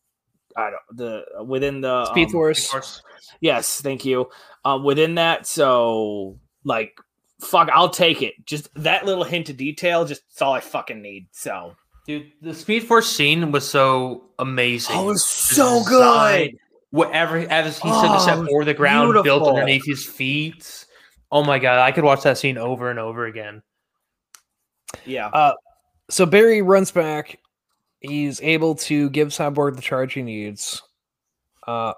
I don't the within the Speed um, Force. Force. Yes, thank you. Uh, within that, so like, fuck, I'll take it. Just that little hint of detail, just it's all I fucking need. So, dude, the Speed Force scene was so amazing. Oh, it was so just good. Whatever, as he said, oh, except for the ground beautiful. built underneath his feet. Oh my god, I could watch that scene over and over again. Yeah. Uh, so Barry runs back. He's able to give Cyborg the charge he needs. Uh,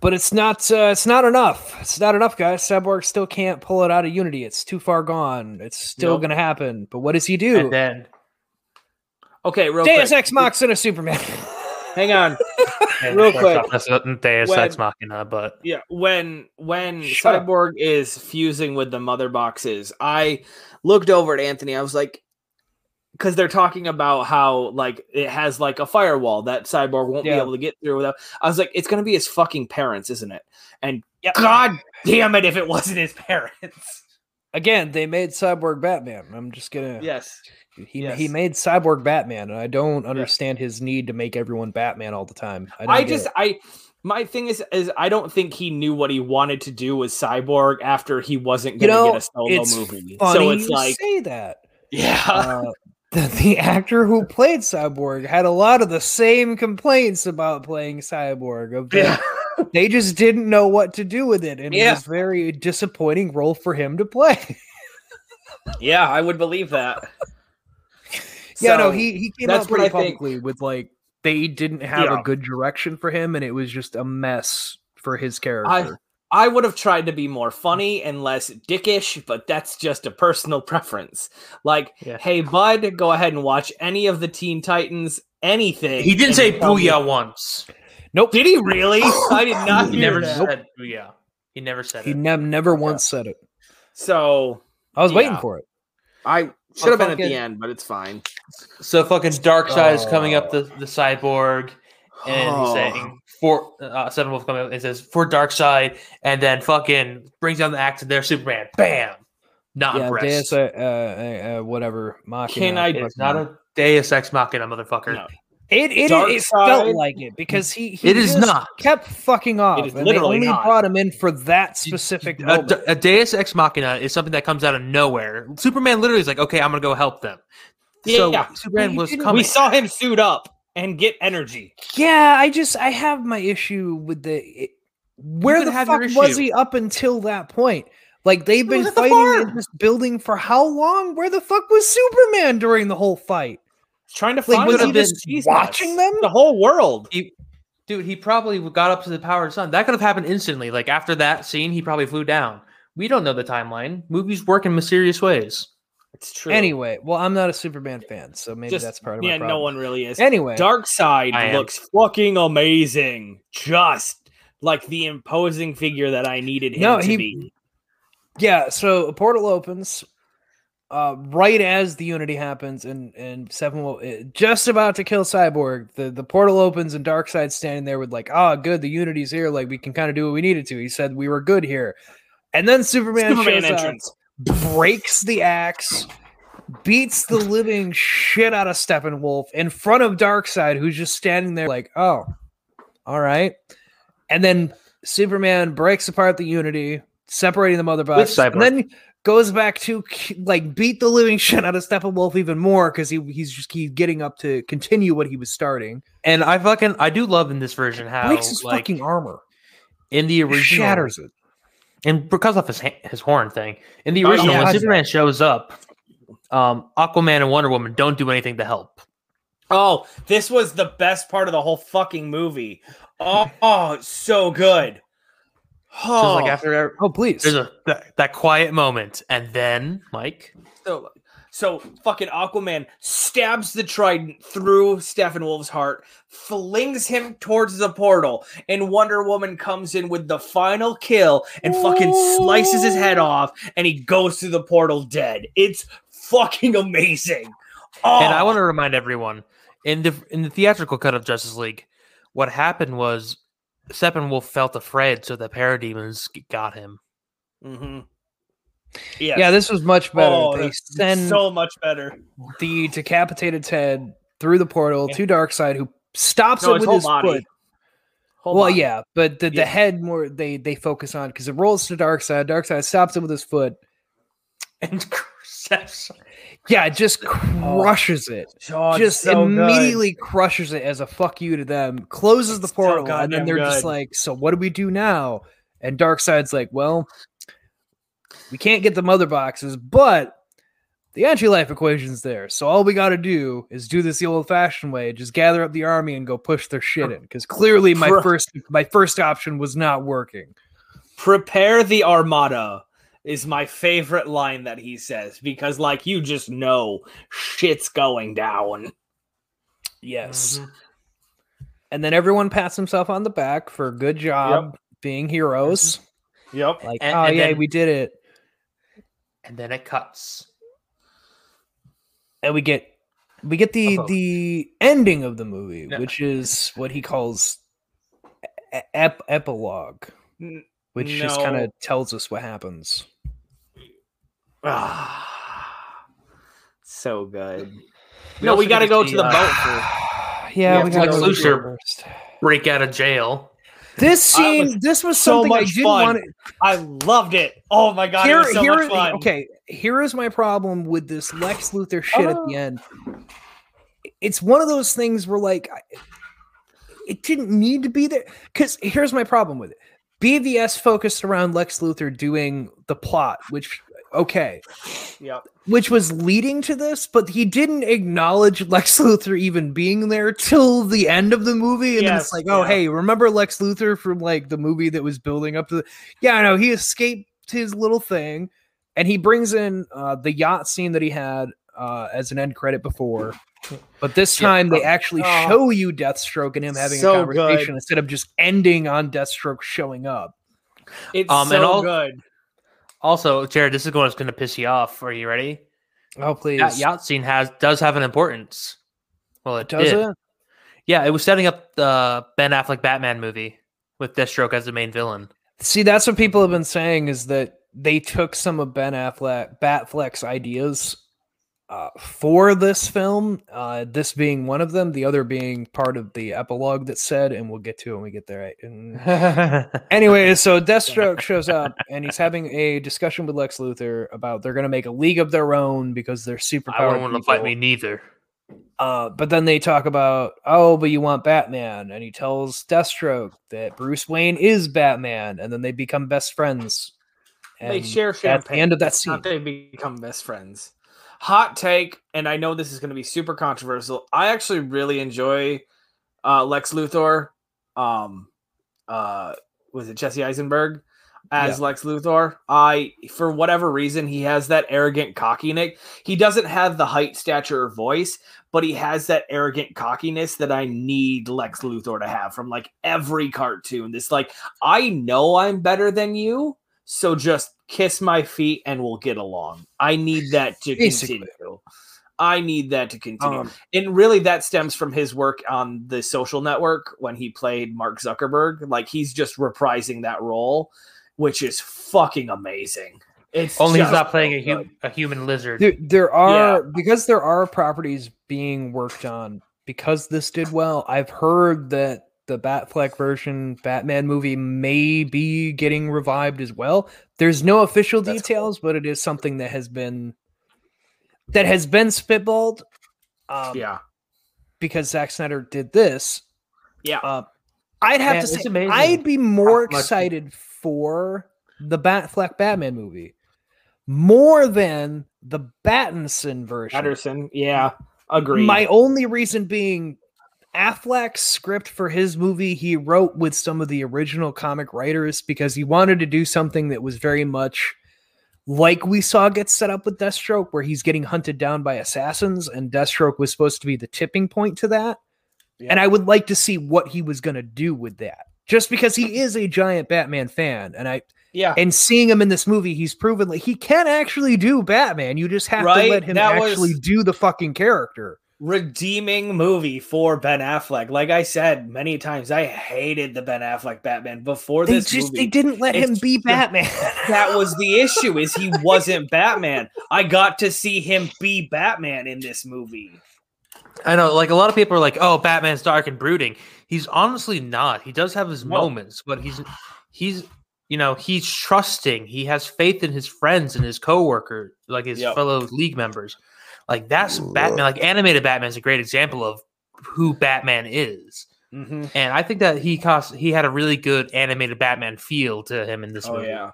but it's not uh, it's not enough. It's not enough, guys. Cyborg still can't pull it out of Unity. It's too far gone. It's still nope. going to happen. But what does he do? And then... Okay, real Deus quick. Deus Ex Machina Superman. Hang on. real quick. Deus Ex Machina, but... Yeah, when, when Cyborg up. is fusing with the mother boxes, I... looked over at Anthony. I was like, because they're talking about how like it has like a firewall that Cyborg won't yeah. be able to get through without. I was like, it's gonna be his fucking parents, isn't it? And yep. god damn it, if it wasn't his parents. Again, they made Cyborg Batman. I'm just gonna yes. He yes. he made Cyborg Batman, and I don't understand yes. his need to make everyone Batman all the time. I, I just it. I. My thing is, is I don't think he knew what he wanted to do with Cyborg after he wasn't going to you know, get a solo it's movie. Funny so it's you like say that, yeah. Uh, the, the actor who played Cyborg had a lot of the same complaints about playing Cyborg. Of yeah. they just didn't know what to do with it, and yeah. it was a very disappointing role for him to play. yeah, I would believe that. yeah, so, no, he he came out pretty publicly think. with like. They didn't have yeah. a good direction for him, and it was just a mess for his character. I, I would have tried to be more funny and less dickish, but that's just a personal preference. Like, yeah. hey, bud, go ahead and watch any of the Teen Titans, anything. He didn't say booyah once. Nope. Did he really? I did not he hear never that. said booyah. He never said he it. He ne- never once yeah. said it. So... I was yeah. waiting for it. I... Should have been fucking, at the end, but it's fine. So fucking Darkseid is oh. coming up the, the Cyborg, and oh. he's saying for uh, Steppenwolf coming up and says for Darkseid, and then fucking brings down the axe of their Superman. Bam! Not yeah, impressed. Deus, uh, uh, uh, whatever. Machina. Can I? It's not a Deus Ex Machina, motherfucker. No. It it, it felt like it because he, he it is not kept fucking off. And they only not. brought him in for that specific a, moment. A, a Deus Ex Machina is something that comes out of nowhere. Superman literally is like, okay, I'm gonna go help them. Yeah, so yeah. Superman was coming. We saw him suit up and get energy. Yeah, I just I have my issue with the it, where the fuck was he up until that point? Like they've been fighting in this building for how long? Where the fuck was Superman during the whole fight? Trying to find like, them, just watching them the whole world. He, dude, he probably got up to the power of the sun. That could have happened instantly. Like after that scene, he probably flew down. We don't know the timeline. Movies work in mysterious ways. It's true. Anyway, well, I'm not a Superman fan, so maybe just, that's part of yeah, my problem. Yeah, no one really is. Anyway, Darkseid looks fucking amazing. Just like the imposing figure that I needed him no, to he, be. Yeah. So a portal opens. Uh, right as the Unity happens and and Steppenwolf just about to kill Cyborg, the, the portal opens and Darkseid's standing there with like, oh, good, the Unity's here. Like we can kind of do what we needed to. He said we were good here, and then Superman, Superman shows entrance. up, breaks the axe, beats the living shit out of Steppenwolf in front of Darkseid, who's just standing there like, oh, all right, and then Superman breaks apart the Unity, separating the mother box, and then goes back to like beat the living shit out of Steppenwolf even more because he he's just keep getting up to continue what he was starting. And I fucking I do love in this version how he breaks his like, fucking armor in the original shatters it, and because of his his horn thing in the original oh, yeah, when Superman that. shows up, um, Aquaman and Wonder Woman don't do anything to help. Oh, this was the best part of the whole fucking movie. Oh, oh so good. Oh, so like after, oh please. There's a that, that quiet moment, and then Mike. So, so fucking Aquaman stabs the trident through Steppenwolf's heart, flings him towards the portal, and Wonder Woman comes in with the final kill and fucking Ooh. slices his head off, and he goes through the portal dead. It's fucking amazing. Oh. And I want to remind everyone in the in the theatrical cut of Justice League, what happened was. Steppenwolf felt afraid, so the Parademons got him. Mm-hmm. Yes. Yeah, this was much better. Oh, they send so much better. The decapitated head through the portal yeah. to Darkseid, who stops no, it with his body. foot. Whole well, body. yeah, but the, the yeah. head more they, they focus on because it rolls to Darkseid. Darkseid stops it with his foot and yeah, it just crushes oh. it. Oh, just so immediately good. crushes it as a fuck you to them. Closes it's the portal, and then they're good. just like, "So what do we do now?" And Darkseid's like, "Well, we can't get the mother boxes, but the anti-life equation's there. So all we got to do is do this the old-fashioned way: just gather up the army and go push their shit in. Because clearly, my Pre- first my first option was not working. Prepare the armada." Is my favorite line that he says because, like, you just know shit's going down. Yes. Mm-hmm. And then everyone pats himself on the back for good job yep. being heroes. Yep. Like, and, oh, and yeah, then, we did it. And then it cuts. And we get we get the, oh. the ending of the movie, yeah. which is what he calls ep- epilogue. Mm. Which no. just kind of tells us what happens. Ah, so good. We no, we got to go the, to the uh, boat. For, yeah, we, we got to Lex Luthor break out of jail. This scene, was this was so something much I didn't fun. want. To... I loved it. Oh my god, here, it was so here, much fun. Okay, here is my problem with this Lex Luthor shit uh, at the end. It's one of those things where, like, it didn't need to be there. Because here's my problem with it. B V S focused around Lex Luthor doing the plot, which, okay, yep. which was leading to this, but he didn't acknowledge Lex Luthor even being there till the end of the movie. And yes, then it's like, yeah. oh, hey, remember Lex Luthor from like the movie that was building up to the, yeah, I know he escaped his little thing and he brings in uh, the yacht scene that he had uh, as an end credit before. But this time yeah. they actually oh. show you Deathstroke and him having so a conversation good. instead of just ending on Deathstroke showing up. It's um, so and all, good. Also, Jared, this is going to piss you off. Are you ready? Oh, please. That yacht scene has does have an importance. Well, it does. Did. It? Yeah, it was setting up the Ben Affleck Batman movie with Deathstroke as the main villain. See, that's what people have been saying is that they took some of Ben Affleck Batfleck's ideas. Uh, for this film, uh, this being one of them, the other being part of the epilogue that said, and we'll get to it when we get there. And... anyway, so Deathstroke shows up and he's having a discussion with Lex Luthor about they're going to make a league of their own because they're superpowered. I don't want to fight me neither. Uh, but then they talk about, oh, but you want Batman. And he tells Deathstroke that Bruce Wayne is Batman. And then they become best friends. And they share champagne. At the end of that scene. They become best friends. Hot take, and I know this is going to be super controversial. I actually really enjoy uh, Lex Luthor. Um, uh, was it Jesse Eisenberg as yeah. Lex Luthor? I, for whatever reason, he has that arrogant cockiness. He doesn't have the height, stature, or voice, but he has that arrogant cockiness that I need Lex Luthor to have from like every cartoon. This like, I know I'm better than you, so just kiss my feet and we'll get along. I need that to Basically. continue. I need that to continue. Um, and really that stems from his work on The Social Network when he played Mark Zuckerberg. Like he's just reprising that role, which is fucking amazing. It's only he's not playing a, hum- a human lizard. There, there are, yeah. because there are properties being worked on because this did well. I've heard that the Batfleck version Batman movie may be getting revived as well. There's no official That's details, cool. but it is something that has been that has been spitballed. Um, yeah, because Zack Snyder did this. Yeah, uh, I'd have Man, to say I'd be more excited much- for the Batfleck Batman movie more than the Pattinson version. Patterson, yeah, agreed. My only reason being, Affleck's script for his movie he wrote with some of the original comic writers because he wanted to do something that was very much like we saw get set up with Deathstroke, where he's getting hunted down by assassins, and Deathstroke was supposed to be the tipping point to that. Yeah. And I would like to see what he was going to do with that, just because he is a giant Batman fan, and I yeah, and seeing him in this movie, he's proven like he can actually do Batman. You just have right? to let him that actually was... do the fucking character. Redeeming movie for Ben Affleck. Like I said many times, I hated the Ben Affleck Batman before this they just, movie. They didn't let it's, him be Batman. That was the issue, is he wasn't Batman. I got to see him be Batman in this movie. I know, like a lot of people are like, oh, Batman's dark and brooding. He's honestly not. He does have his no. moments, but he's, he's, you know, he's trusting. He has faith in his friends and his coworkers, like his yep. fellow league members. Like, that's Batman. Like, animated Batman is a great example of who Batman is. Mm-hmm. And I think that he cost, he had a really good animated Batman feel to him in this oh, movie. Yeah.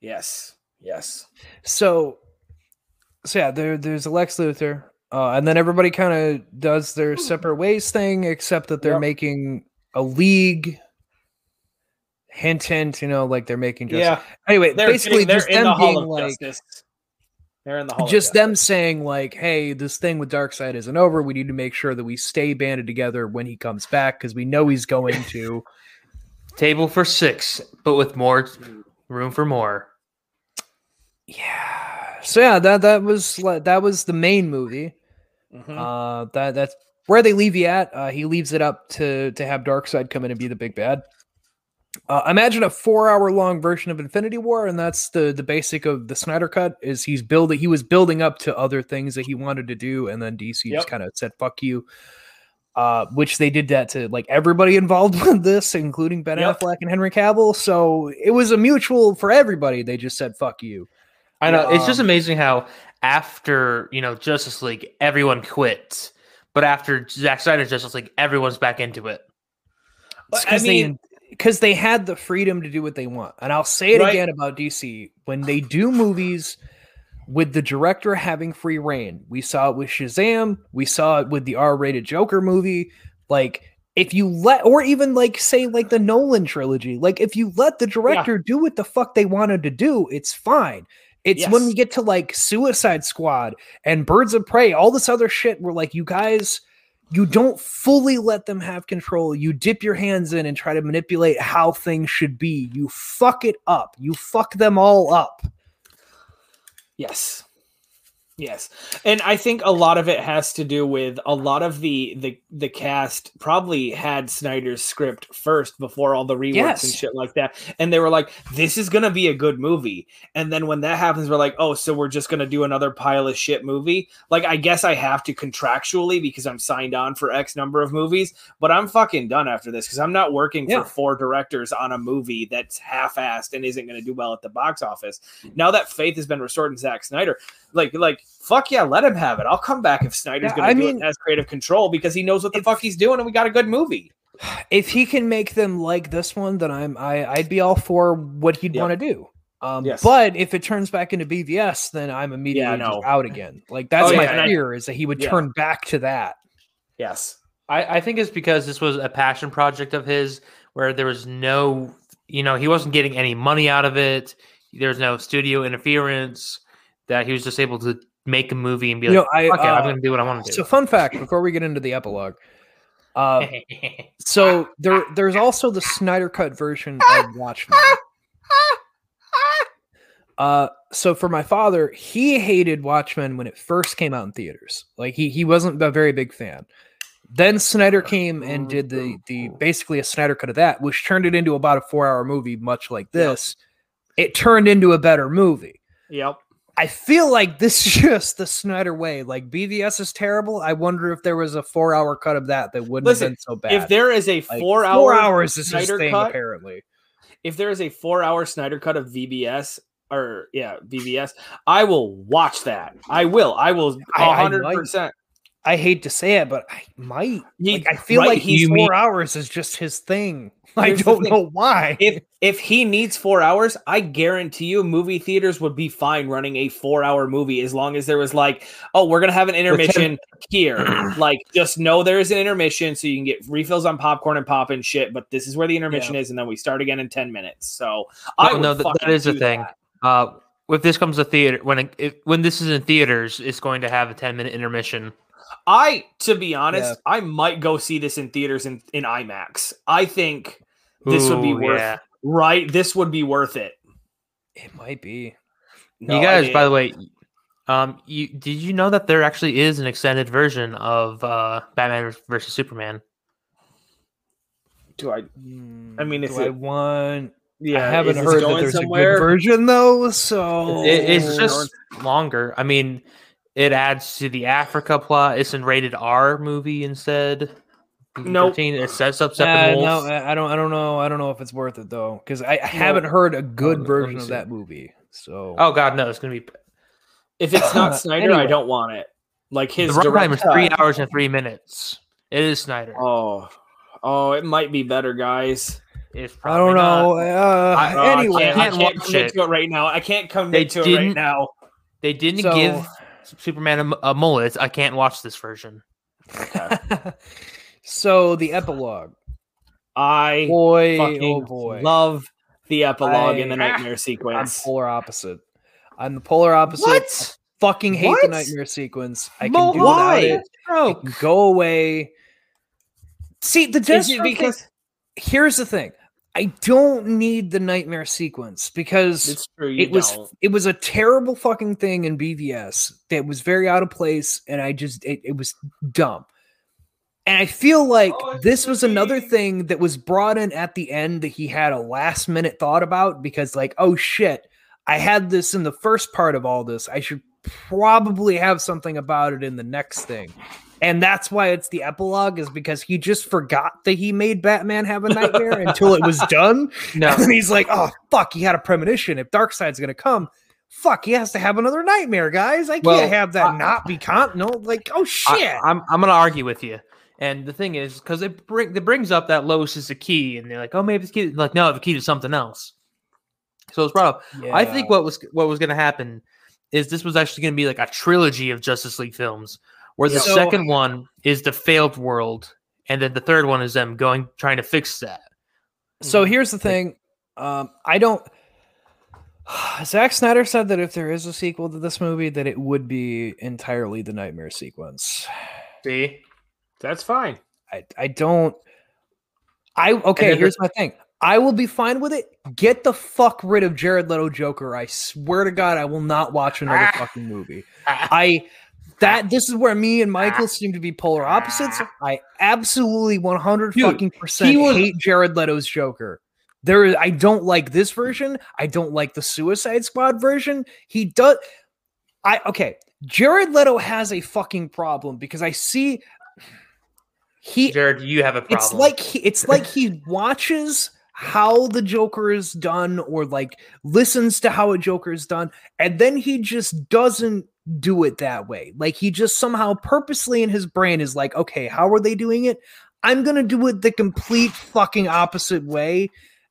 Yes. Yes. So, so yeah, there, there's a Lex Luthor. Uh, and then everybody kind of does their separate ways thing, except that they're yep. making a league. Hint, hint, you know, like they're making justice. Yeah. Anyway, they're, basically they're just in them the Hall being of like... Justice. They're in the hall just them saying like, hey, this thing with Darkseid isn't over. We need to make sure that we stay banded together when he comes back, because we know he's going to table for six, but with more room for more. Yeah. So yeah, that that was that was the main movie. Mm-hmm. Uh, that that's where they leave you at. Uh, he leaves it up to to have Darkseid come in and be the big bad. Uh, imagine a four-hour-long version of Infinity War, and that's the the basic of the Snyder Cut. Is he's building, he was building up to other things that he wanted to do, and then D C yep. just kind of said "fuck you," uh, which they did that to like everybody involved with this, including Ben yep. Affleck and Henry Cavill. So it was a mutual for everybody. They just said "fuck you." I know um, it's just amazing how after you know Justice League, everyone quit, but after Zack Snyder's Justice League, everyone's back into it. But, I mean. They, Because they had the freedom to do what they want. And I'll say it right. again about D C. When they do movies with the director having free reign, we saw it with Shazam. We saw it with the R-rated Joker movie. Like, if you let, or even like, say, like the Nolan trilogy. Like, if you let the director yeah. do what the fuck they wanted to do, it's fine. It's yes. when we get to like Suicide Squad and Birds of Prey, all this other shit where like, you guys... You don't fully let them have control. You dip your hands in and try to manipulate how things should be. You fuck it up. You fuck them all up. Yes. Yes. And I think a lot of it has to do with a lot of the the, the cast probably had Snyder's script first before all the reworks yes. and shit like that. And they were like, this is going to be a good movie. And then when that happens, we're like, oh, so we're just going to do another pile of shit movie. Like, I guess I have to contractually because I'm signed on for X number of movies, but I'm fucking done after this because I'm not working yeah. for four directors on a movie that's half-assed and isn't going to do well at the box office. Now that faith has been restored in Zack Snyder, like, like, fuck yeah, let him have it. I'll come back if Snyder's yeah, going to do mean, it as creative control because he knows what the if, fuck he's doing and we got a good movie. If he can make them like this one, then I'm, I, I'd be all for what he'd yep. want to do. Um, yes. But if it turns back into B V S, then I'm immediately yeah, just out again. Like that's oh, my yeah, fear I, is that he would yeah. turn back to that. Yes. I, I think it's because this was a passion project of his where there was no, you know, he wasn't getting any money out of it. There was no studio interference that he was just able to make a movie and be you like, know, I, fuck uh, it, I'm going to do what I want to do. So fun fact, before we get into the epilogue. Uh, so there, there's also the Snyder Cut version of Watchmen. Uh, so for my father, he hated Watchmen when it first came out in theaters. Like he, he wasn't a very big fan. Then Snyder came and did the, the basically a Snyder Cut of that, which turned it into about a four hour movie, much like this. Yep. It turned into a better movie. Yep. I feel like this is just the Snyder way. Like, B V S is terrible. I wonder if there was a four-hour cut of that that wouldn't Listen, have been so bad. If there is a four-hour like, four hours is Snyder his thing, cut, apparently. If there is a four-hour Snyder cut of V B S, or yeah, V B S, I will watch that. I will. I will one hundred percent. I, I I hate to say it, but I might. He, like, I feel right, like he's four mean, hours is just his thing. I don't know why. If if he needs four hours, I guarantee you movie theaters would be fine running a four-hour movie as long as there was like, oh, we're going to have an intermission here. Like, just know there is an intermission so you can get refills on popcorn and pop and shit, but this is where the intermission yeah. is, and then we start again in ten minutes. So no, I would no, that, that is the thing. That. Uh, if this comes to theater, when, it, if, when this is in theaters, it's going to have a ten-minute intermission. I, to be honest, yeah. I might go see this in theaters in, in IMAX. I think this Ooh, would be worth yeah. it. Right? This would be worth it. It might be. No, you guys, by the way, um, you did you know that there actually is an extended version of uh, Batman versus Superman? Do I? I mean, if I want, yeah, I haven't heard that there's somewhere? a good version though. So it, it's just longer. I mean. It adds to the Africa plot. It's an rated R movie instead. No, nope. It sets up Steppenwolf. Uh, no, I don't. I don't know. I don't know if it's worth it though, because I, I no. haven't heard a good oh, version of that movie. So, oh god, no, it's gonna be. If it's not Snyder, anyway. I don't want it. Like his the runtime is three hours and three minutes. It is Snyder. Oh, oh, it might be better, guys. It's I don't know. Uh, I, anyway, I can't, I can't commit it. to it right now. I can't commit to it right now. They didn't so, give. Superman a, a mullet. I can't watch this version. Okay. So the epilogue. I boy, fucking oh boy. love the epilogue I, in the nightmare ah, sequence. I'm polar opposite. I'm the polar opposite. What? I fucking hate what? the nightmare sequence. I can Mo- do why? It. I can go away. See the Deathstroke because thing, here's the thing. I don't need the nightmare sequence because true, it was don't. it was a terrible fucking thing in B V S that was very out of place, and I just it, it was dumb. And I feel like oh, this was another thing that was brought in at the end that he had a last minute thought about because like, oh shit, I had this in the first part of all this. I should probably have something about it in the next thing. And that's why it's the epilogue, is because he just forgot that he made Batman have a nightmare until it was done. No. And he's like, oh, fuck, he had a premonition. If Darkseid's going to come, fuck, he has to have another nightmare, guys. I well, can't have that I, not be continental. Like, oh, shit. I, I'm, I'm going to argue with you. And the thing is, because it, bring, it brings up that Lois is the key. And they're like, oh, maybe it's key. Like, no, the key to something else. So it's brought up. Yeah. I think what was, what was going to happen is this was actually going to be like a trilogy of Justice League films. Where the so, second one is the failed world, and then the third one is them going trying to fix that. So here's the thing: um, I don't. Zack Snyder said that if there is a sequel to this movie, that it would be entirely the nightmare sequence. See, that's fine. I I don't. I okay. Here's my thing. I will be fine with it. Get the fuck rid of Jared Leto Joker. I swear to God, I will not watch another ah. fucking movie. Ah. I. That this is where me and Michael seem to be polar opposites. I absolutely one hundred Dude, fucking percent was, hate Jared Leto's Joker. There is, I don't like this version. I don't like the Suicide Squad version. He does. I okay. Jared Leto has a fucking problem because I see he. Jared, you have a problem. It's like he, it's like he watches how the Joker is done, or like listens to how a Joker is done, and then he just doesn't do it that way. Like he just somehow purposely in his brain is like, okay, how are they doing it? I'm gonna do it the complete fucking opposite way,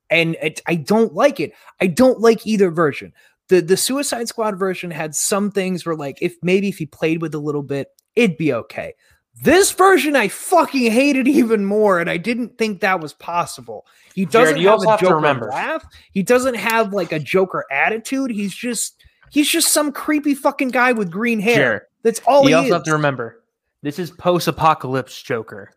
and it, I don't like it. I don't like either version. the The Suicide Squad version had some things where like if maybe if he played with a little bit, it'd be okay. This version I fucking hated even more, and I didn't think that was possible. He doesn't Jared, have a have Joker laugh. He doesn't have like a Joker attitude. He's just he's just some creepy fucking guy with green hair. Jared, that's all. You he also is. have to remember, this is post-apocalypse Joker.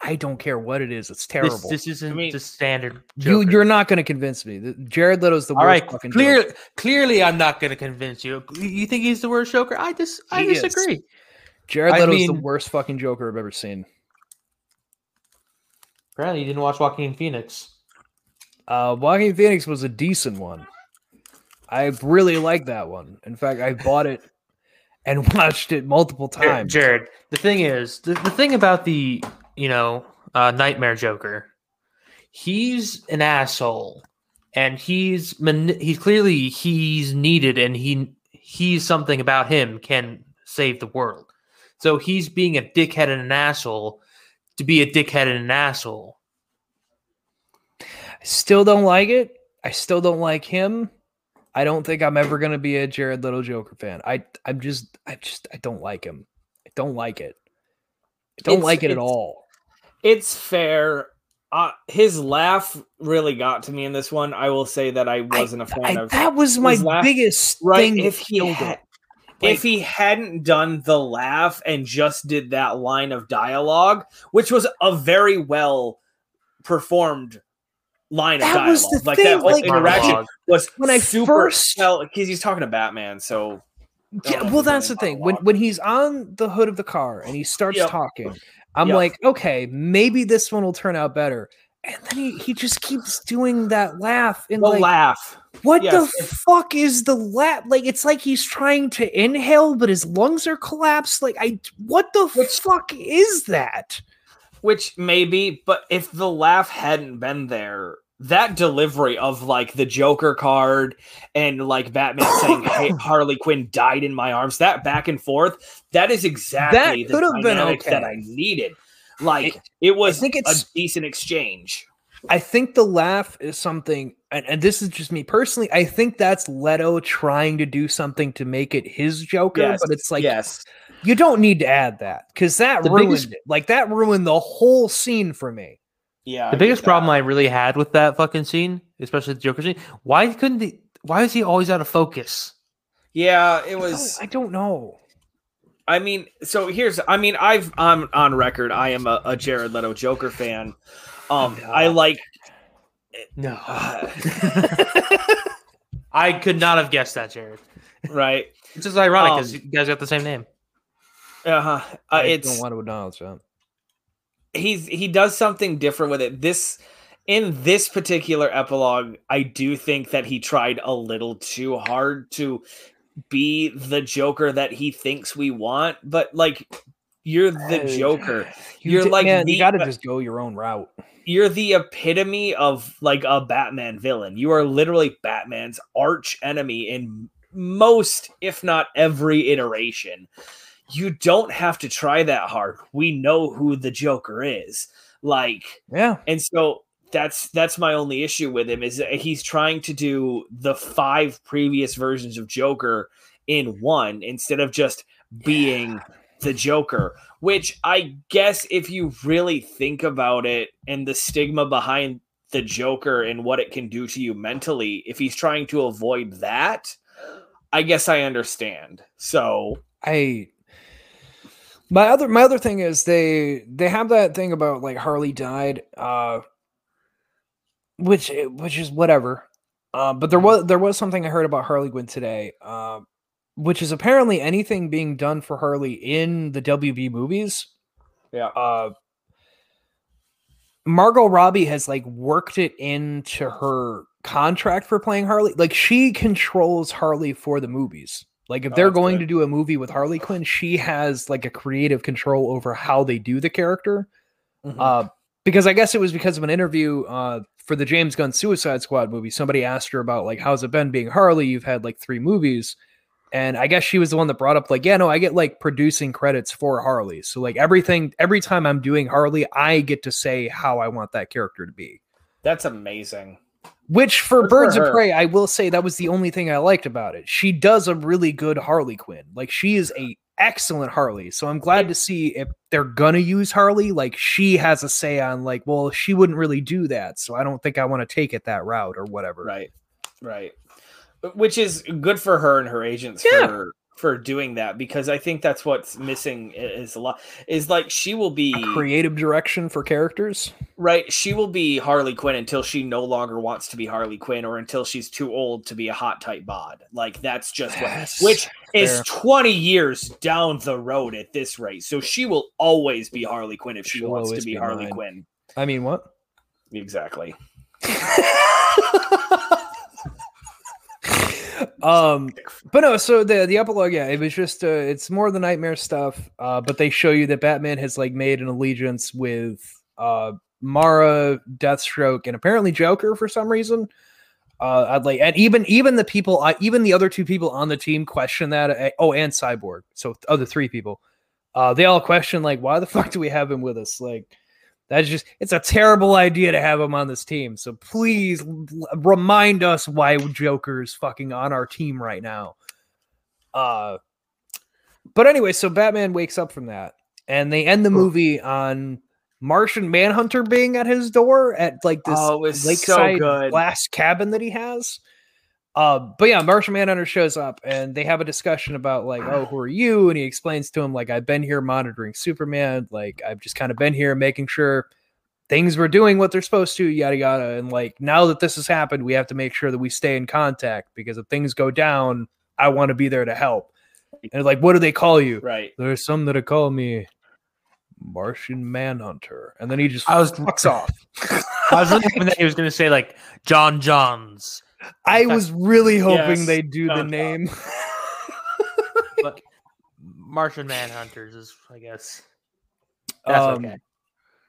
I don't care what it is. It's terrible. This, this isn't I mean, the standard Joker. You, you're not going to convince me. Jared Leto's the worst All right, fucking clear, Joker. Clearly, I'm not going to convince you. You think he's the worst Joker? I just, I he disagree. Is. Jared Leto is the worst fucking Joker I've ever seen. Apparently, you didn't watch Joaquin Phoenix. Uh, Joaquin Phoenix was a decent one. I really like that one. In fact, I bought it and watched it multiple times. Jared, Jared the thing is, the, the thing about the, you know, uh, Nightmare Joker, he's an asshole, and he's mani- he clearly he's needed, and he he's something about him can save the world. So he's being a dickhead and an asshole to be a dickhead and an asshole. I still don't like it. I still don't like him. I don't think I'm ever going to be a Jared Leto Joker fan. I I'm just I just I don't like him. I don't like it. I don't it's, like it at all. It's fair. Uh, his laugh really got to me in this one. I will say that I wasn't I, a fan I, of. That was my laugh, biggest right, thing. If he had, like, if he hadn't done the laugh and just did that line of dialogue, which was a very well performed line that of dialogue, was the like thing, that whole like, interaction was when I super first well because he's talking to Batman, so. Yeah, well, that's the thing. When when he's on the hood of the car and he starts yep. talking, I'm yep. like, okay, maybe this one will turn out better. And then he, he just keeps doing that laugh. And the like, laugh. What yes. the fuck is the laugh? Like, it's like he's trying to inhale, but his lungs are collapsed. Like, I what the which, fuck is that? Which maybe, but if the laugh hadn't been there, that delivery of like the Joker card and like Batman saying, "Hey, Harley Quinn died in my arms," that back and forth, that is exactly that the dynamic been okay. that I needed. Like it, it was I think it's, a decent exchange. I think the laugh is something, and, and this is just me personally, I think that's Leto trying to do something to make it his Joker, yes, but it's like yes. you don't need to add that because that the ruined biggest, it. Like that ruined the whole scene for me. Yeah, the I biggest problem I really had with that fucking scene, especially the Joker scene, why couldn't he, why is he always out of focus? Yeah, it was. I don't, I don't know. I mean, so here's. I mean, I've I'm on record. I am a, a Jared Leto Joker fan. Um, no. I like. No, uh, I could not have guessed that, Jared. Right, it's just ironic because um, you guys got the same name. Uh-huh. Uh, I it's, don't want to acknowledge that. He's he does something different with it. This in this particular epilogue, I do think that he tried a little too hard to be the Joker that he thinks we want. But like, you're the Joker. You're you like man, the, you gotta just go your own route. You're the epitome of like a Batman villain. You are literally Batman's arch enemy in most, if not every iteration. You don't have to try that hard. We know who the Joker is. Like, yeah. And so that's that's my only issue with him is he's trying to do the five previous versions of Joker in one instead of just being yeah. the Joker, which I guess if you really think about it and the stigma behind the Joker and what it can do to you mentally, if he's trying to avoid that, I guess I understand. So I My other my other thing is they they have that thing about like Harley died, uh, which which is whatever. Uh, but there was there was something I heard about Harley Quinn today, uh, which is apparently anything being done for Harley in the W B movies. Yeah. Uh, Margot Robbie has like worked it into her contract for playing Harley. Like she controls Harley for the movies. Like if they're oh, going good. to do a movie with Harley Quinn, she has like a creative control over how they do the character. Mm-hmm. Uh, because I guess it was because of an interview uh, for the James Gunn Suicide Squad movie. Somebody asked her about like, how's it been being Harley? You've had like three movies. And I guess she was the one that brought up like, yeah, no, I get like producing credits for Harley. So like everything, every time I'm doing Harley, I get to say how I want that character to be. That's amazing. Which for Good Birds for of Prey, I will say that was the only thing I liked about it. She does a really good Harley Quinn. Like she is a excellent Harley. So I'm glad to see if they're going to use Harley, like she has a say on like, well, she wouldn't really do that. So I don't think I want to take it that route or whatever. Right. Right. Which is good for her and her agents yeah. for, for doing that, because I think that's what's missing is a lot is like she will be a creative direction for characters. Right. She will be Harley Quinn until she no longer wants to be Harley Quinn or until she's too old to be a hot type bod. Like that's just yes. what, which Fair. is twenty years down the road at this rate. So she will always be Harley Quinn if she She'll wants to be, be Harley mine. Quinn. I mean, what? Exactly. Um, but no, so the the epilogue, yeah, it was just uh, it's more of the nightmare stuff. Uh, but they show you that Batman has like made an allegiance with uh, Mara, Deathstroke, and apparently Joker for some reason. Uh, I'd like, and even even the people, I, even the other two people on the team question that. Uh, oh, and Cyborg, so other three people, uh, they all question like, why the fuck do we have him with us? Like, that's just, it's a terrible idea to have him on this team. So please l- remind us why Joker's fucking on our team right now. Uh, but anyway, so Batman wakes up from that, and they end the movie on Martian Manhunter being at his door at like this oh, lakeside so glass cabin that he has. Uh, but yeah, Martian Manhunter shows up and they have a discussion about like, oh, who are you? And he explains to him, like, I've been here monitoring Superman. Like, I've just kind of been here making sure things were doing what they're supposed to, yada, yada. And like, now that this has happened, we have to make sure that we stay in contact because if things go down, I want to be there to help. And like, what do they call you? Right. There's some that call me Martian Manhunter, and then he just I was, fucks off. I was looking for that he was going to say like John Johns. I That's, was really hoping yes, they'd do John the name. But Martian Manhunters is, I guess. That's um, okay.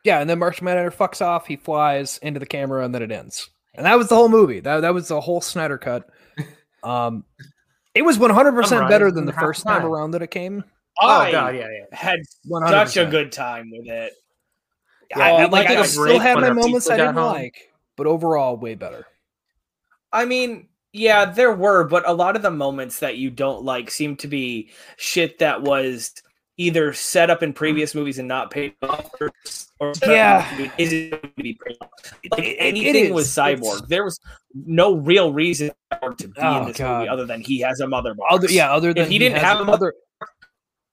Yeah, and then Martian Manhunter fucks off. He flies into the camera, and then it ends. And that was the whole movie. That that was the whole Snyder cut. Um, it was one hundred percent better than the first time around that it came. Oh, I God, yeah, yeah. had one hundred percent such a good time with it. Yeah, I, oh, like, I, I still had my moments I didn't home. like, but overall, way better. I mean, yeah, there were, but a lot of the moments that you don't like seem to be shit that was either set up in previous movies and not paid off, or, or yeah, is going to be paid off. Like anything with Cyborg, it's... there was no real reason for to be oh, in this God. movie other than he has a mother box. Other, yeah, other than if he, he didn't have a mother.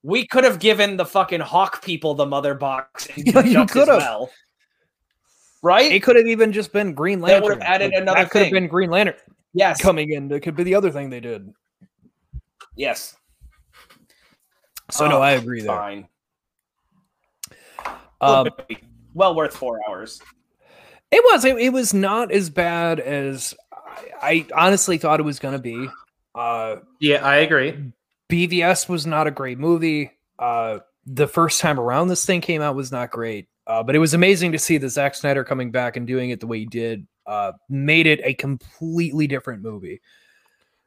We could have given the fucking Hawk people the mother box. And yeah, you could have. Well. Right? It could have even just been Green Lantern. That would have added like, another that thing. That could have been Green Lantern. Yes. Coming in. That could be the other thing they did. Yes. So, oh, no, I agree there. Fine. Um, well worth four hours. It was. It, it was not as bad as I, I honestly thought it was going to be. Uh, yeah, I agree. B V S was not a great movie. Uh, the first time around this thing came out was not great, uh, but it was amazing to see that Zack Snyder coming back and doing it the way he did. Uh, made it a completely different movie.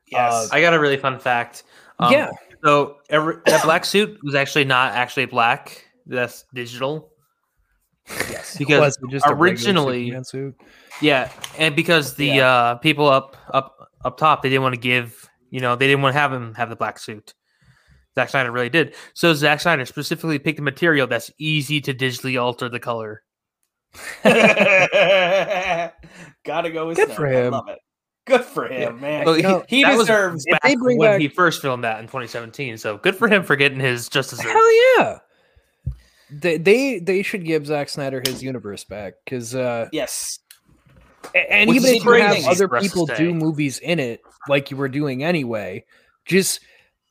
Yes, uh, I got a really fun fact. Um, yeah. So every, that black suit was actually not actually black. That's digital. Yes, because just originally, suit. yeah, and because the yeah. uh, people up up up top, they didn't want to give. You know, they didn't want to have him have the black suit. Zack Snyder really did. So Zack Snyder specifically picked a material that's easy to digitally alter the color. Gotta go with Good for him. I love it. Good for him, yeah. man. Well, no, he he deserves back when back... he first filmed that in twenty seventeen. So good for him for getting his just desserts. Hell yeah. They, they they should give Zack Snyder his universe back. Because uh, yes. And Which even if you have other people do movies in it, like you were doing anyway, just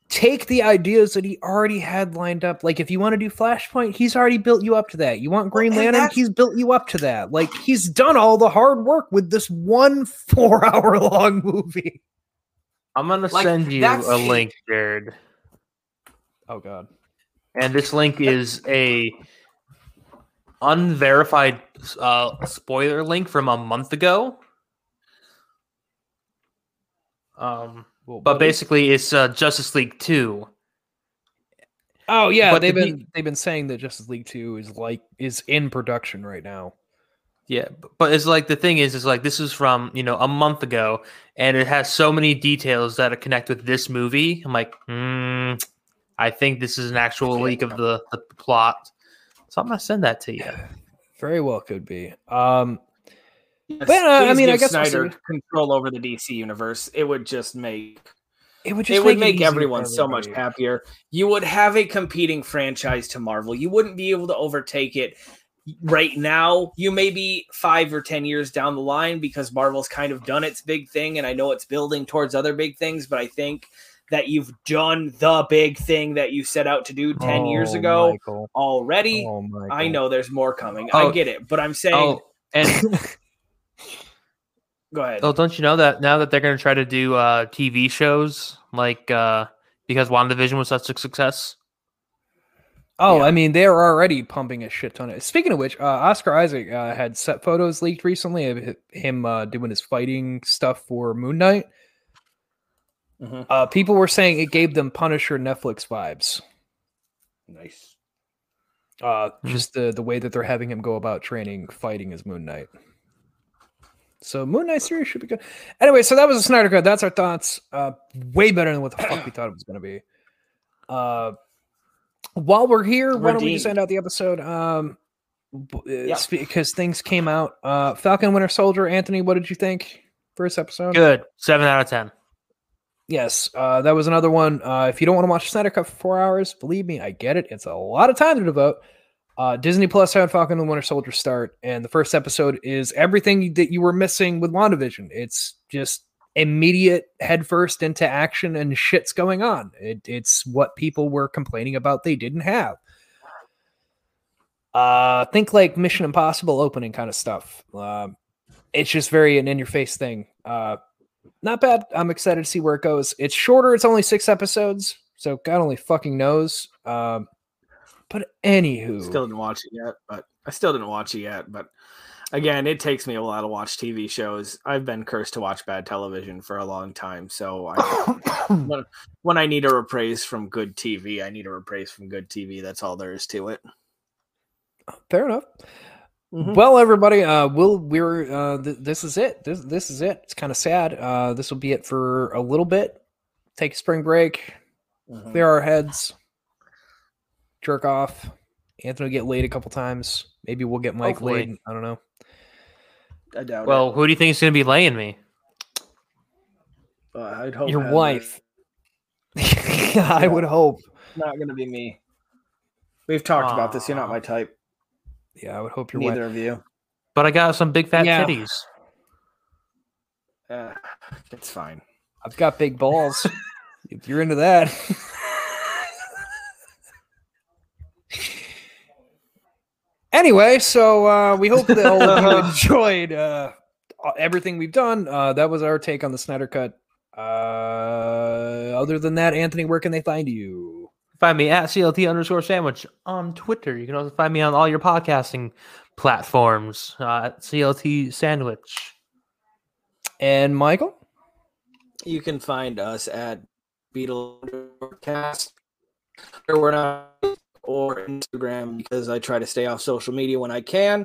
take the ideas that he already had lined up. Like if you want to do Flashpoint, he's already built you up to that. You want Green Lantern, he's built you up to that. Like he's done all the hard work with this one four-hour long movie. I'm gonna like, send you a link, Jared. Oh God! And this link is a. unverified uh, spoiler link from a month ago. Um, well, but basically, it's uh, Justice League two. Oh yeah, but they've the, been they've been saying that Justice League two is like is in production right now. Yeah, but it's like the thing is, is like this is from you know a month ago, and it has so many details that connect with this movie. I'm like, mm, I think this is an actual leak of the, the plot. So I'm gonna send that to you. Very well, could be. Um, yes, but uh, I mean, I guess Snyder control over the D C universe. It would just make it would just it would make, make everyone so much happier. You would have a competing franchise to Marvel. You wouldn't be able to overtake it right now. You may be five or ten years down the line because Marvel's kind of done its big thing, and I know it's building towards other big things. But I think that you've done the big thing that you set out to do ten oh, years ago Michael. already. Oh, I know there's more coming. Oh, I get it, but I'm saying. Oh, and Go ahead. Oh, don't you know that now that they're going to try to do uh, T V shows, like uh, because WandaVision was such a success? Oh, yeah. I mean, they're already pumping a shit ton of it. Speaking of which, uh, Oscar Isaac uh, had set photos leaked recently of him uh, doing his fighting stuff for Moon Knight. Mm-hmm. Uh, people were saying it gave them Punisher Netflix vibes. Nice. Uh, mm-hmm. Just the, the way that they're having him go about training, fighting as Moon Knight. So Moon Knight series should be good. Anyway, so that was a Snyder Cut. That's our thoughts. Uh, way better than what the fuck we thought it was going to be. Uh, While we're here, Redeemed. Why don't we just end out the episode? Um, yeah. Because things came out. Uh, Falcon Winter Soldier, Anthony, what did you think? First episode? Good. seven out of ten. Yes. Uh, that was another one. Uh, if you don't want to watch Snyder Cut for four hours, believe me, I get it. It's a lot of time to devote. Uh, Disney Plus had Falcon and Winter Soldier start, and the first episode is everything that you were missing with WandaVision. It's just immediate headfirst into action and shit's going on. It, it's what people were complaining about they didn't have. Uh, think like Mission Impossible opening kind of stuff. Uh, it's just very an in-your-face thing. Uh, not bad. I'm excited to see where it goes. It's shorter. It's only six episodes, so God only fucking knows. Um, but anywho. Still didn't watch it yet, but I still didn't watch it yet, but again, it takes me a while to watch T V shows. I've been cursed to watch bad television for a long time. So I, when, when I need a reprise from good T V, I need a reprise from good T V. That's all there is to it. Fair enough. Mm-hmm. Well, everybody, uh, we'll, we're, uh, th- this is it. This, this is it. It's kind of sad. Uh, this will be it for a little bit. Take a spring break. Mm-hmm. Clear our heads. Jerk off. Anthony will get laid a couple times. Maybe we'll get Mike Hopefully. laid. I don't know. I doubt well, it. Well, who do you think is going to be laying me? Uh, I'd hope your wife. yeah. I would hope. It's not going to be me. We've talked uh, about this. You're not my type. Yeah, I would hope you're neither wife. Of you. But I got some big fat yeah. titties. Uh, it's fine. I've got big balls. If you're into that. Anyway, so uh, we hope that all of you enjoyed uh, everything we've done. Uh, that was our take on the Snyder Cut. Uh, other than that, Anthony, where can they find you? Find me at C L T underscore sandwich on Twitter. You can also find me on all your podcasting platforms uh, at C L T sandwich. And Michael? You can find us at Beetle Cast. We're not... or Instagram, because I try to stay off social media when I can.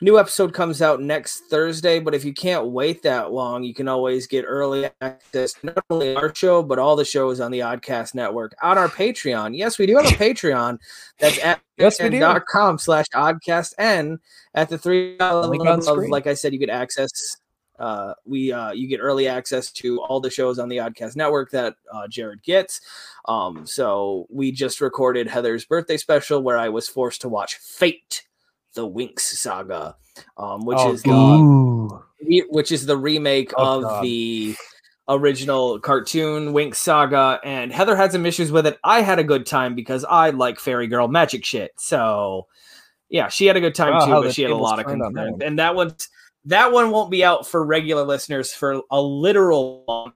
New episode comes out next Thursday, but if you can't wait that long, you can always get early access to not only our show, but all the shows on the Odcast Network on our Patreon. Yes, we do have a Patreon. That's at yes, patreon.com slash oddcastn. At the three dollars level, like I said, you get access... Uh, we uh, you get early access to all the shows on the Odcast Network that uh, Jared gets. Um, so we just recorded Heather's birthday special where I was forced to watch Fate, the Winx Saga, um, which oh, is the, re- which is the remake oh, of God. the original cartoon Winx Saga. And Heather had some issues with it. I had a good time because I like fairy girl magic shit. So yeah, she had a good time oh, too, but she had a lot of concerns. And that one's. That one won't be out for regular listeners for a literal month.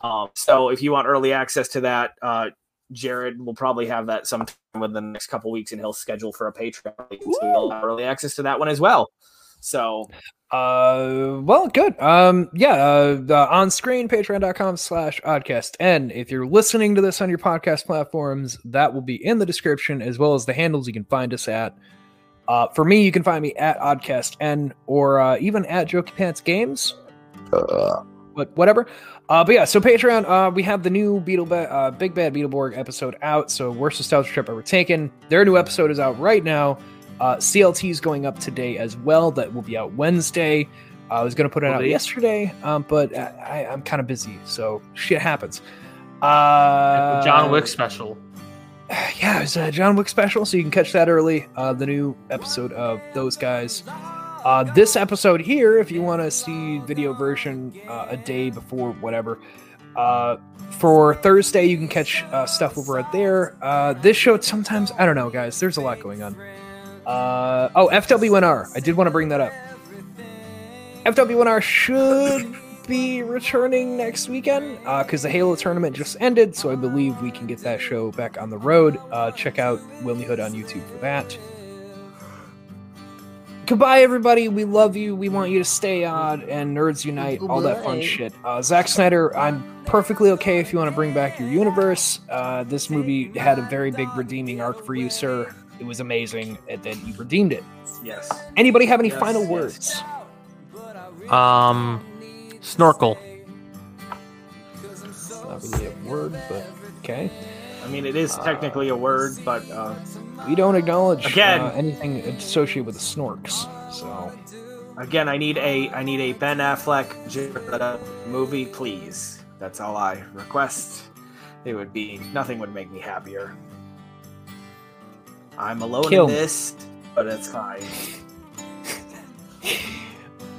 Um, so if you want early access to that, uh, Jared will probably have that sometime within the next couple weeks, and he'll schedule for a Patreon. So he'll have early access to that one as well. So, uh, well, good. Um, yeah, uh, uh, on screen, patreon.com slash oddcast. And if you're listening to this on your podcast platforms, that will be in the description, as well as the handles you can find us at. Uh, for me, you can find me at OddcastN or uh, even at JokeyPantsGames. Uh. But whatever. Uh, but yeah, so Patreon, uh, we have the new Beetle ba- uh, Big Bad Beetleborg episode out. So worst nostalgia trip ever taken. Their new episode is out right now. Uh, C L T is going up today as well. That will be out Wednesday. Uh, I was going to put it out yesterday, um, but I, I, I'm kind of busy. So shit happens. Uh, John Wick special. Yeah, it's a John Wick special, so you can catch that early. Uh, the new episode of those guys. Uh, this episode here, if you want to see video version uh, a day before, whatever. Uh, for Thursday, you can catch uh, stuff over at there. Uh, this show, sometimes, I don't know, guys. There's a lot going on. Uh, oh, F W N R. I did want to bring that up. F W N R should be returning next weekend because uh, the Halo tournament just ended, so I believe we can get that show back on the road. Uh, check out Wilmy Hood on YouTube for that. Goodbye, everybody. We love you. We want you to stay odd and nerds unite, all that fun shit. Uh, Zack Snyder, I'm perfectly okay if you want to bring back your universe. Uh, this movie had a very big redeeming arc for you, sir. It was amazing, and then you redeemed it. Yes. Anybody have any yes, final yes. words? Um, snorkel. It's not really a word, but okay. I mean, it is technically uh, a word, but uh, we don't acknowledge again, uh, anything associated with the snorks. So, again, I need a I need a Ben Affleck movie, please. That's all I request. It would be nothing would make me happier. I'm alone Kill in this, me. But it's fine.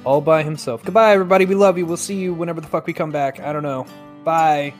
All by himself. Goodbye, everybody. We love you. We'll see you whenever the fuck we come back. I don't know. Bye.